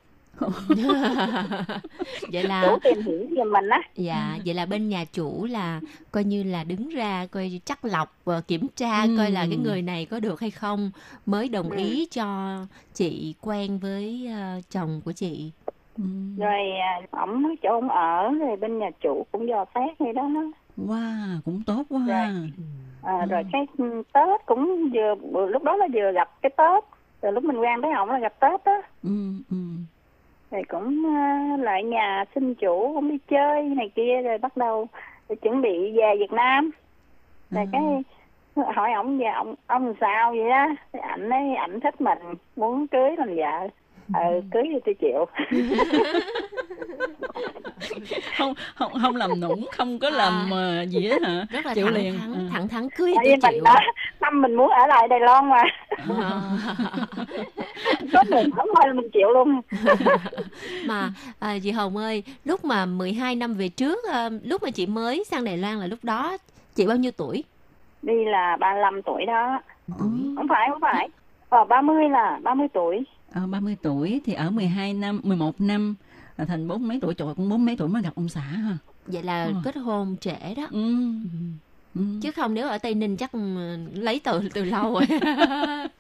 Vậy là chủ tìm hiểu về mình á. Dạ, vậy là bên nhà chủ là coi như là đứng ra coi chắc lọc và kiểm tra coi là cái người này có được hay không mới đồng ý cho chị quen với chồng của chị. Rồi ổng nói chỗ ổng ở, rồi bên nhà chủ cũng dò xét như đó. Wow, cũng tốt quá ha. Rồi cái Tết cũng vừa, lúc đó là vừa gặp cái Tết, rồi lúc mình quen với ổng là gặp Tết đó. Rồi cũng lại nhà xin chủ cũng đi chơi này kia, rồi bắt đầu rồi chuẩn bị về Việt Nam. Rồi cái hỏi ổng về ông sao vậy đó, thì ảnh ấy ảnh thích mình muốn cưới làm vợ. Cưới thì tôi chịu. không làm nũng, không có làm gì hết hả? Rất là chịu liền, thẳng thắn cưới thì tôi chịu. Tâm mình muốn ở lại Đài Loan mà. Có mình không thôi là mình chịu luôn. Mà chị Hồng ơi, lúc mà 12 năm về trước, lúc mà chị mới sang Đài Loan là lúc đó chị bao nhiêu tuổi? Đi là 35 tuổi đó. Không phải. 30 tuổi. 30 tuổi thì ở 12 năm, 11 năm là thành 4 mấy tuổi, trời cũng 4 mấy tuổi mới gặp ông xã ha. Vậy là kết hôn trễ đó. Chứ không nếu ở Tây Ninh chắc lấy từ lâu rồi.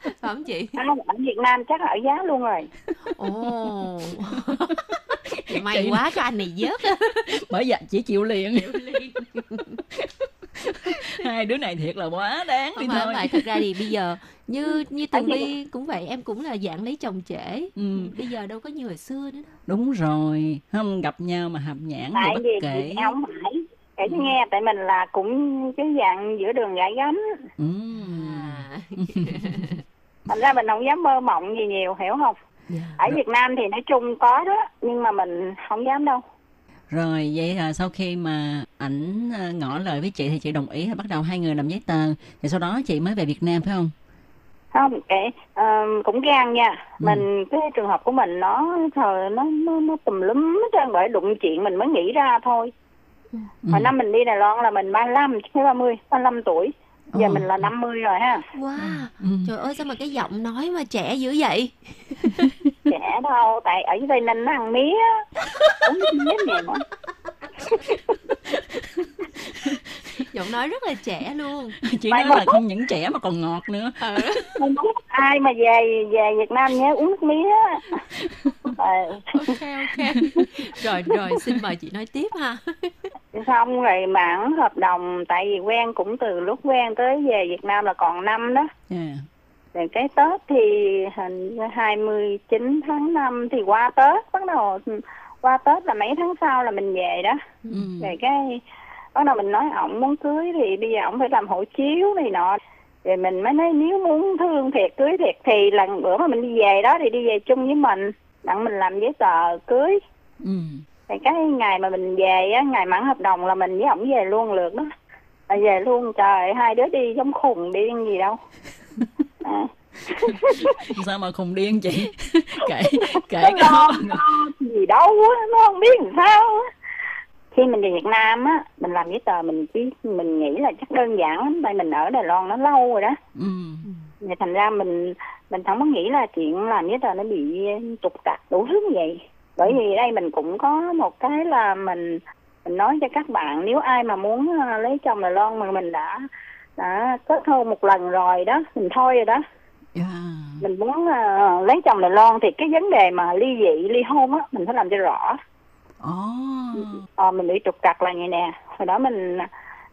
Phải không chị? Ở Việt Nam chắc ở giá luôn rồi. Ồ. May chị... quá cho anh này vớt. Bởi vậy chị chịu liền. Hai đứa này thiệt là quá đáng đi thôi. Vậy thật ra thì bây giờ như Tường Vi cũng vậy, em cũng là dạng lấy chồng trễ. Bây giờ đâu có như hồi xưa nữa. Đúng rồi, không gặp nhau mà hậm nhãn tại bất vì kể. Tại không phải kể cho nghe, tại mình là cũng cái dạng giữa đường gãi gánh. Thành ra mình không dám mơ mộng gì nhiều, hiểu không? Ở Việt Nam thì nói chung có đó, nhưng mà mình không dám đâu. Rồi, vậy là sau khi mà ảnh ngỏ lời với chị thì chị đồng ý, bắt đầu hai người làm giấy tờ, thì sau đó chị mới về Việt Nam phải không? Không, cũng gan nha. Mình cái trường hợp của mình nó tùm lum hết trơn, bởi đụng chuyện mình mới nghĩ ra thôi. Hồi năm mình đi Đài Loan là mình 35 tuổi. Giờ mình là 50 rồi ha. Wow, trời ơi sao mà cái giọng nói mà trẻ dữ vậy. Trẻ đâu, tại ở dưới đây nên nó ăn mía. Uống mía mềm á. Giọng nói rất là trẻ luôn. Chị nói là không những trẻ mà còn ngọt nữa. Ai mà về Việt Nam nhớ uống nước mía. Ok. Rồi xin mời chị nói tiếp ha. Xong rồi mảng hợp đồng, tại vì quen cũng từ lúc quen tới về Việt Nam là còn năm đó. Rồi cái Tết thì hình 29 tháng 5 thì qua Tết bắt đầu, qua Tết là mấy tháng sau là mình về đó. Rồi cái bắt đầu mình nói ổng muốn cưới thì bây giờ ổng phải làm hộ chiếu này nọ. Rồi mình mới nói nếu muốn thương thiệt, cưới thiệt thì là bữa mà mình đi về đó thì đi về chung với mình, đặng mình làm giấy tờ cưới. Rồi cái ngày mà mình về á, ngày mãn hợp đồng là mình với ổng về luôn lượt đó. Mà về luôn trời, hai đứa đi giống khùng điên gì đâu. Sao mà khùng điên chị? Kể nó gì đâu á, nó không biết làm sao á. Khi mình về Việt Nam á, mình làm giấy tờ mình nghĩ là chắc đơn giản lắm, tại mình ở Đài Loan nó lâu rồi đó. Vậy thành ra mình không có nghĩ là chuyện làm giấy tờ nó bị trục trặc đủ thứ như vậy. Bởi vì đây mình cũng có một cái là mình nói cho các bạn, nếu ai mà muốn lấy chồng Đài Loan mà mình đã kết hôn một lần rồi đó, mình thôi rồi đó. Mình muốn lấy chồng Đài Loan thì cái vấn đề mà ly dị, ly hôn á, mình phải làm cho rõ. Mình bị trục trặc là vậy nè. Hồi đó mình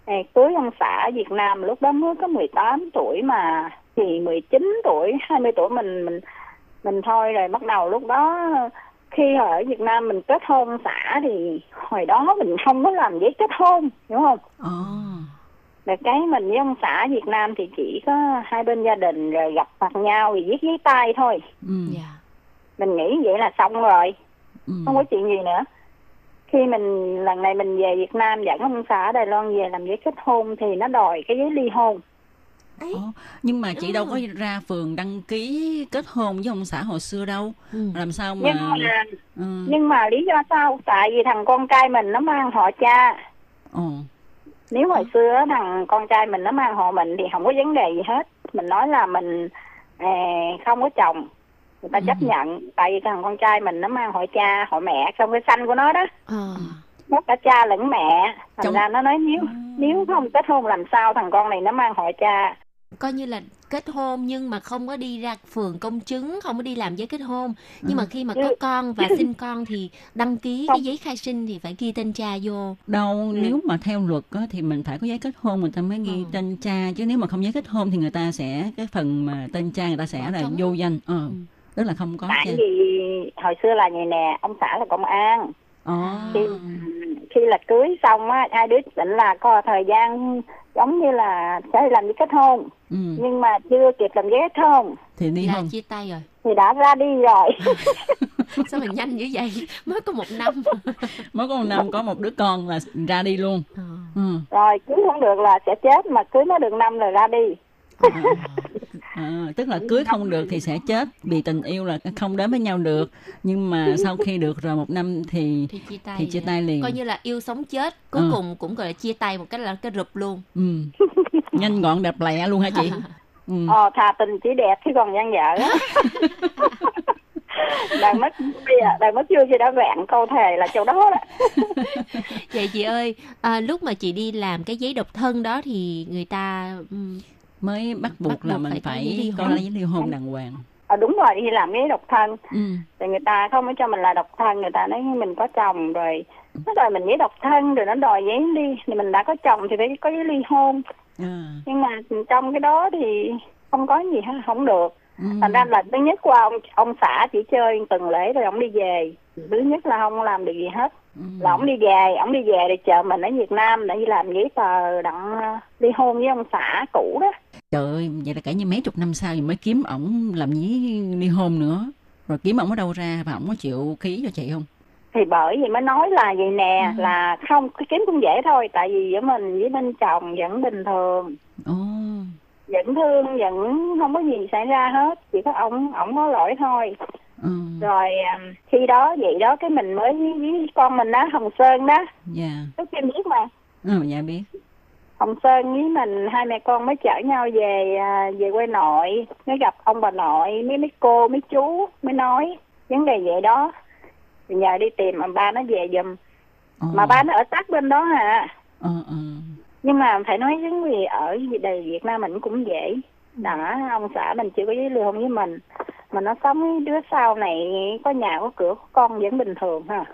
cưới ông xã Việt Nam, lúc đó mới có 18 tuổi mà thì 19 tuổi, 20 tuổi mình thôi rồi. Bắt đầu lúc đó khi ở Việt Nam mình kết hôn xã thì hồi đó mình không có làm giấy kết hôn, hiểu không? Rồi cái mình với ông xã Việt Nam thì chỉ có hai bên gia đình rồi gặp mặt nhau thì viết giấy tay thôi. Mình nghĩ vậy là xong rồi, không có chuyện gì nữa. Khi mình lần này mình về Việt Nam dẫn ông xã Đài Loan về làm giấy kết hôn thì nó đòi cái giấy ly hôn. Nhưng mà chị đâu có ra phường đăng ký kết hôn với ông xã hồi xưa đâu. Làm sao mà... Nhưng mà lý do sao? Tại vì thằng con trai mình nó mang họ cha. Nếu hồi xưa thằng con trai mình nó mang họ mình thì không có vấn đề gì hết. Mình nói là mình không có chồng, người ta chấp nhận. Tại vì thằng con trai mình nó mang họ cha, họ mẹ, xong cái xanh của nó đó. Nó cả cha lẫn mẹ. Thành ra nó nói nếu không kết hôn làm sao thằng con này nó mang họ cha. Coi như là kết hôn nhưng mà không có đi ra phường công chứng, không có đi làm giấy kết hôn. Nhưng mà khi mà có con và sinh con thì đăng ký cái giấy khai sinh thì phải ghi tên cha vô. Nếu mà theo luật á, thì mình phải có giấy kết hôn mình ta mới ghi tên cha. Chứ nếu mà không giấy kết hôn thì người ta sẽ, cái phần mà tên cha người ta sẽ là vô danh. Tức là không có. Tại vì hồi xưa là vậy nè, ông xã là công an. Khi là cưới xong á, hai đứa định là có thời gian giống như là sẽ làm giấy kết hôn. Nhưng mà chưa kịp làm giấy kết hôn thì đi là chia tay rồi, thì đã ra đi rồi. Sao mình nhanh như vậy, mới có một năm có một đứa con là ra đi luôn. Rồi cưới không được là sẽ chết, mà cưới nó được năm rồi ra đi. Tức là cưới không được thì sẽ chết, vì tình yêu là không đến với nhau được. Nhưng mà sau khi được rồi một năm thì chia tay liền. Coi như là yêu sống chết, cuối cùng cũng gọi là chia tay một cách là cái rụp luôn. Nhanh gọn đẹp lẹ luôn hả chị? Thà tình chỉ đẹp chứ còn gian dở. Đang mất chưa chị đã vẹn câu thề là chỗ đó đó. Vậy chị ơi, lúc mà chị đi làm cái giấy độc thân đó thì người ta... mới bắt buộc là mình phải có giấy ly hôn đàng hoàng. Đúng rồi, đi làm giấy độc thân. Thì người ta không có cho mình là độc thân, người ta nói mình có chồng rồi. Nó đòi mình giấy độc thân rồi nó đòi giấy ly, thì mình đã có chồng thì phải có giấy ly hôn. Nhưng mà trong cái đó thì không có gì hết, không được. Thành ra là thứ nhất qua ông xã chỉ chơi từng lễ rồi ông đi về. Thứ nhất là không làm được gì hết. Là ổng đi về để chờ mình ở Việt Nam để đi làm giấy tờ đặng ly hôn với ông xã cũ đó. Trời ơi, vậy là cả như mấy chục năm sau thì mới kiếm ổng làm giấy ly hôn nữa. Rồi kiếm ổng ở đâu ra và ổng có chịu ký cho chị không? Thì bởi vì mới nói là vậy nè, là không, cái kiếm cũng dễ thôi. Tại vì giữa mình với bên chồng vẫn bình thường, vẫn thương, vẫn không có gì xảy ra hết. Chỉ có ổng có lỗi thôi. Rồi khi đó vậy đó, cái mình mới với con mình đó, Hồng Sơn đó, lúc em biết mà. Ừ, dạ biết. Hồng Sơn với mình hai mẹ con mới chở nhau về quê nội, mới gặp ông bà nội, mấy cô, mấy chú mới nói vấn đề vậy đó. Thì nhờ đi tìm mà ba nó về giùm. Mà ba nó ở tắt bên đó hả? Nhưng mà phải nói những gì ở đời Việt Nam mình cũng dễ. Đã ông xã mình chưa có giấy ly hôn với mình, mà nó sống với đứa sau này có nhà có cửa có con vẫn bình thường ha.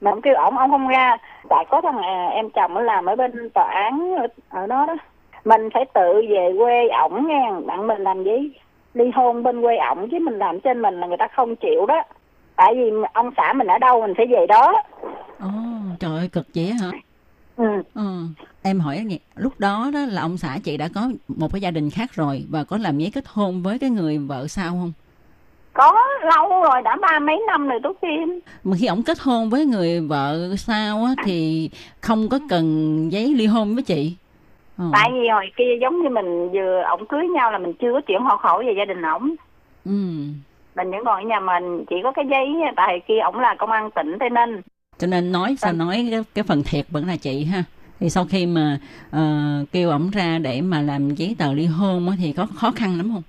Mà ông kêu ông không ra, tại có thằng em chồng nó làm ở bên tòa án ở đó đó. Mình phải tự về quê ổng nghe, bạn mình làm giấy ly hôn bên quê ổng chứ mình làm trên mình là người ta không chịu đó. Tại vì ông xã mình ở đâu mình phải về đó. Trời ơi cực dễ hả? Em hỏi lúc đó đó là ông xã chị đã có một cái gia đình khác rồi và có làm giấy kết hôn với cái người vợ sau không? Có lâu rồi, đã ba mấy năm rồi Tố Kim. Mà khi ổng kết hôn với người vợ sau á, thì không có cần giấy ly hôn với chị. Tại vì hồi kia giống như mình vừa ổng cưới nhau là mình chưa có chuyển hộ khẩu về gia đình ổng. Mình vẫn còn ở nhà mình, chỉ có cái giấy, tại kia ổng là công an tỉnh Tây Ninh. Cho nên nói sao nói cái phần thiệt vẫn là chị ha. Thì sau khi mà kêu ổng ra để mà làm giấy tờ ly hôn thì có khó khăn lắm không?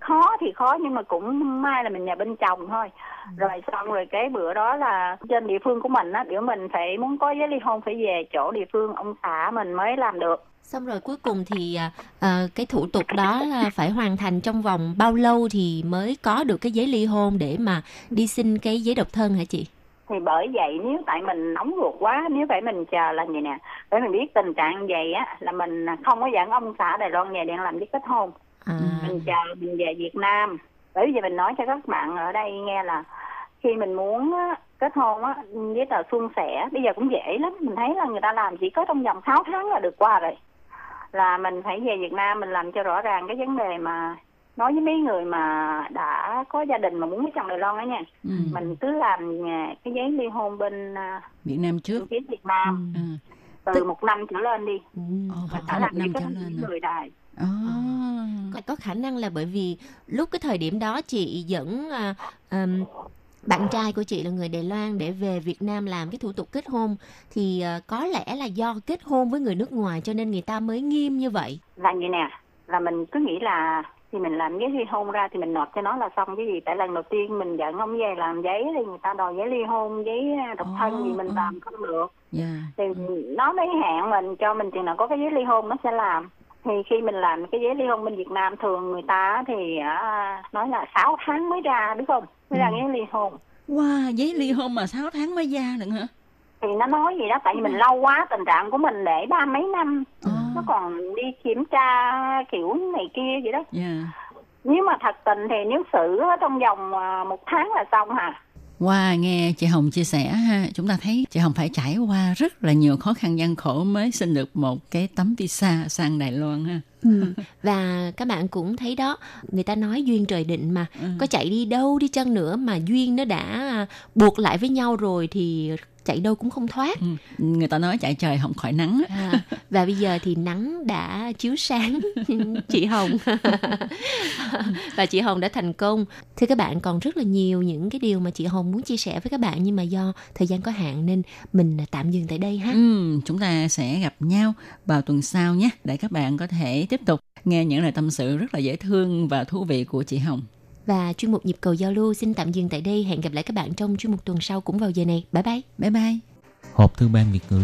Khó thì khó, nhưng mà cũng may là mình nhà bên chồng thôi. Rồi xong rồi cái bữa đó là trên địa phương của mình á, biểu mình phải muốn có giấy ly hôn phải về chỗ địa phương ông xã mình mới làm được. Xong rồi cuối cùng thì cái thủ tục đó là phải hoàn thành trong vòng bao lâu thì mới có được cái giấy ly hôn để mà đi xin cái giấy độc thân hả chị? Thì bởi vậy nếu tại mình nóng ruột quá, nếu phải mình chờ là vậy nè, để mình biết tình trạng vậy á là mình không có dẫn ông xã Đài Loan về để làm giấy kết hôn. Mình chờ mình về Việt Nam. Bởi vì mình nói cho các bạn ở đây nghe là khi mình muốn kết hôn á, giấy tờ suôn sẻ bây giờ cũng dễ lắm. Mình thấy là người ta làm chỉ có trong vòng 6 tháng là được qua rồi. Là mình phải về Việt Nam mình làm cho rõ ràng cái vấn đề mà nói với mấy người mà đã có gia đình mà muốn lấy chồng Đài Loan đó nha. Mình cứ làm cái giấy ly hôn bên Việt Nam trước. Việt Nam. Từ 1 năm trở lên đi. Mình phải làm giấy kết hôn với người Đài. Có khả năng là bởi vì lúc cái thời điểm đó chị dẫn bạn trai của chị là người Đài Loan để về Việt Nam làm cái thủ tục kết hôn, thì có lẽ là do kết hôn với người nước ngoài cho nên người ta mới nghiêm như vậy. Là vậy nè, là mình cứ nghĩ là thì mình làm giấy ly hôn ra thì mình nộp cho nó là xong cái gì. Tại lần đầu tiên mình dẫn ông về làm giấy thì người ta đòi giấy ly hôn, giấy độc thân gì mình làm không được. Thì nó mới hẹn mình cho mình chừng nào có cái giấy ly hôn nó sẽ làm. Thì khi mình làm cái giấy ly hôn bên Việt Nam thường người ta thì nói là 6 tháng mới ra, đúng không? Mới ra giấy ly hôn. Wow, giấy ly hôn mà 6 tháng mới ra được hả? Thì nó nói gì đó, tại vì mình lâu quá, tình trạng của mình để ba mấy năm. Nó còn đi kiểm tra kiểu này kia vậy đó. Nếu mà thật tình thì nếu xử trong vòng 1 tháng là xong hả? Wow, nghe chị Hồng chia sẻ ha, chúng ta thấy chị Hồng phải trải qua rất là nhiều khó khăn gian khổ mới xin được một cái tấm visa sang Đài Loan ha. Và các bạn cũng thấy đó, người ta nói duyên trời định mà, có chạy đi đâu đi chăng nữa mà duyên nó đã buộc lại với nhau rồi thì chạy đâu cũng không thoát. Người ta nói chạy trời không khỏi nắng. Và bây giờ thì nắng đã chiếu sáng chị Hồng. Và chị Hồng đã thành công. Thưa các bạn, còn rất là nhiều những cái điều mà chị Hồng muốn chia sẻ với các bạn, nhưng mà do thời gian có hạn nên mình tạm dừng tại đây ha. Chúng ta sẽ gặp nhau vào tuần sau nhé, để các bạn có thể tiếp tục nghe những lời tâm sự rất là dễ thương và thú vị của chị Hồng. Và chuyên mục Nhịp cầu giao lưu xin tạm dừng tại đây. Hẹn gặp lại các bạn trong chuyên mục tuần sau cũng vào giờ này. Bye bye. Bye bye. Hộp thư ban Việt ngữ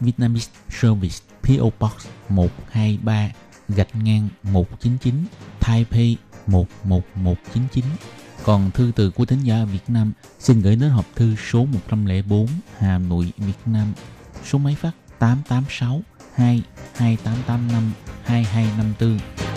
Vietnamese Service PO Box 123-199 Taipei 11199. Còn thư từ của thính giả Việt Nam xin gửi đến hộp thư số 104 Hà Nội, Việt Nam. Số máy phát 886 2 2885 2254.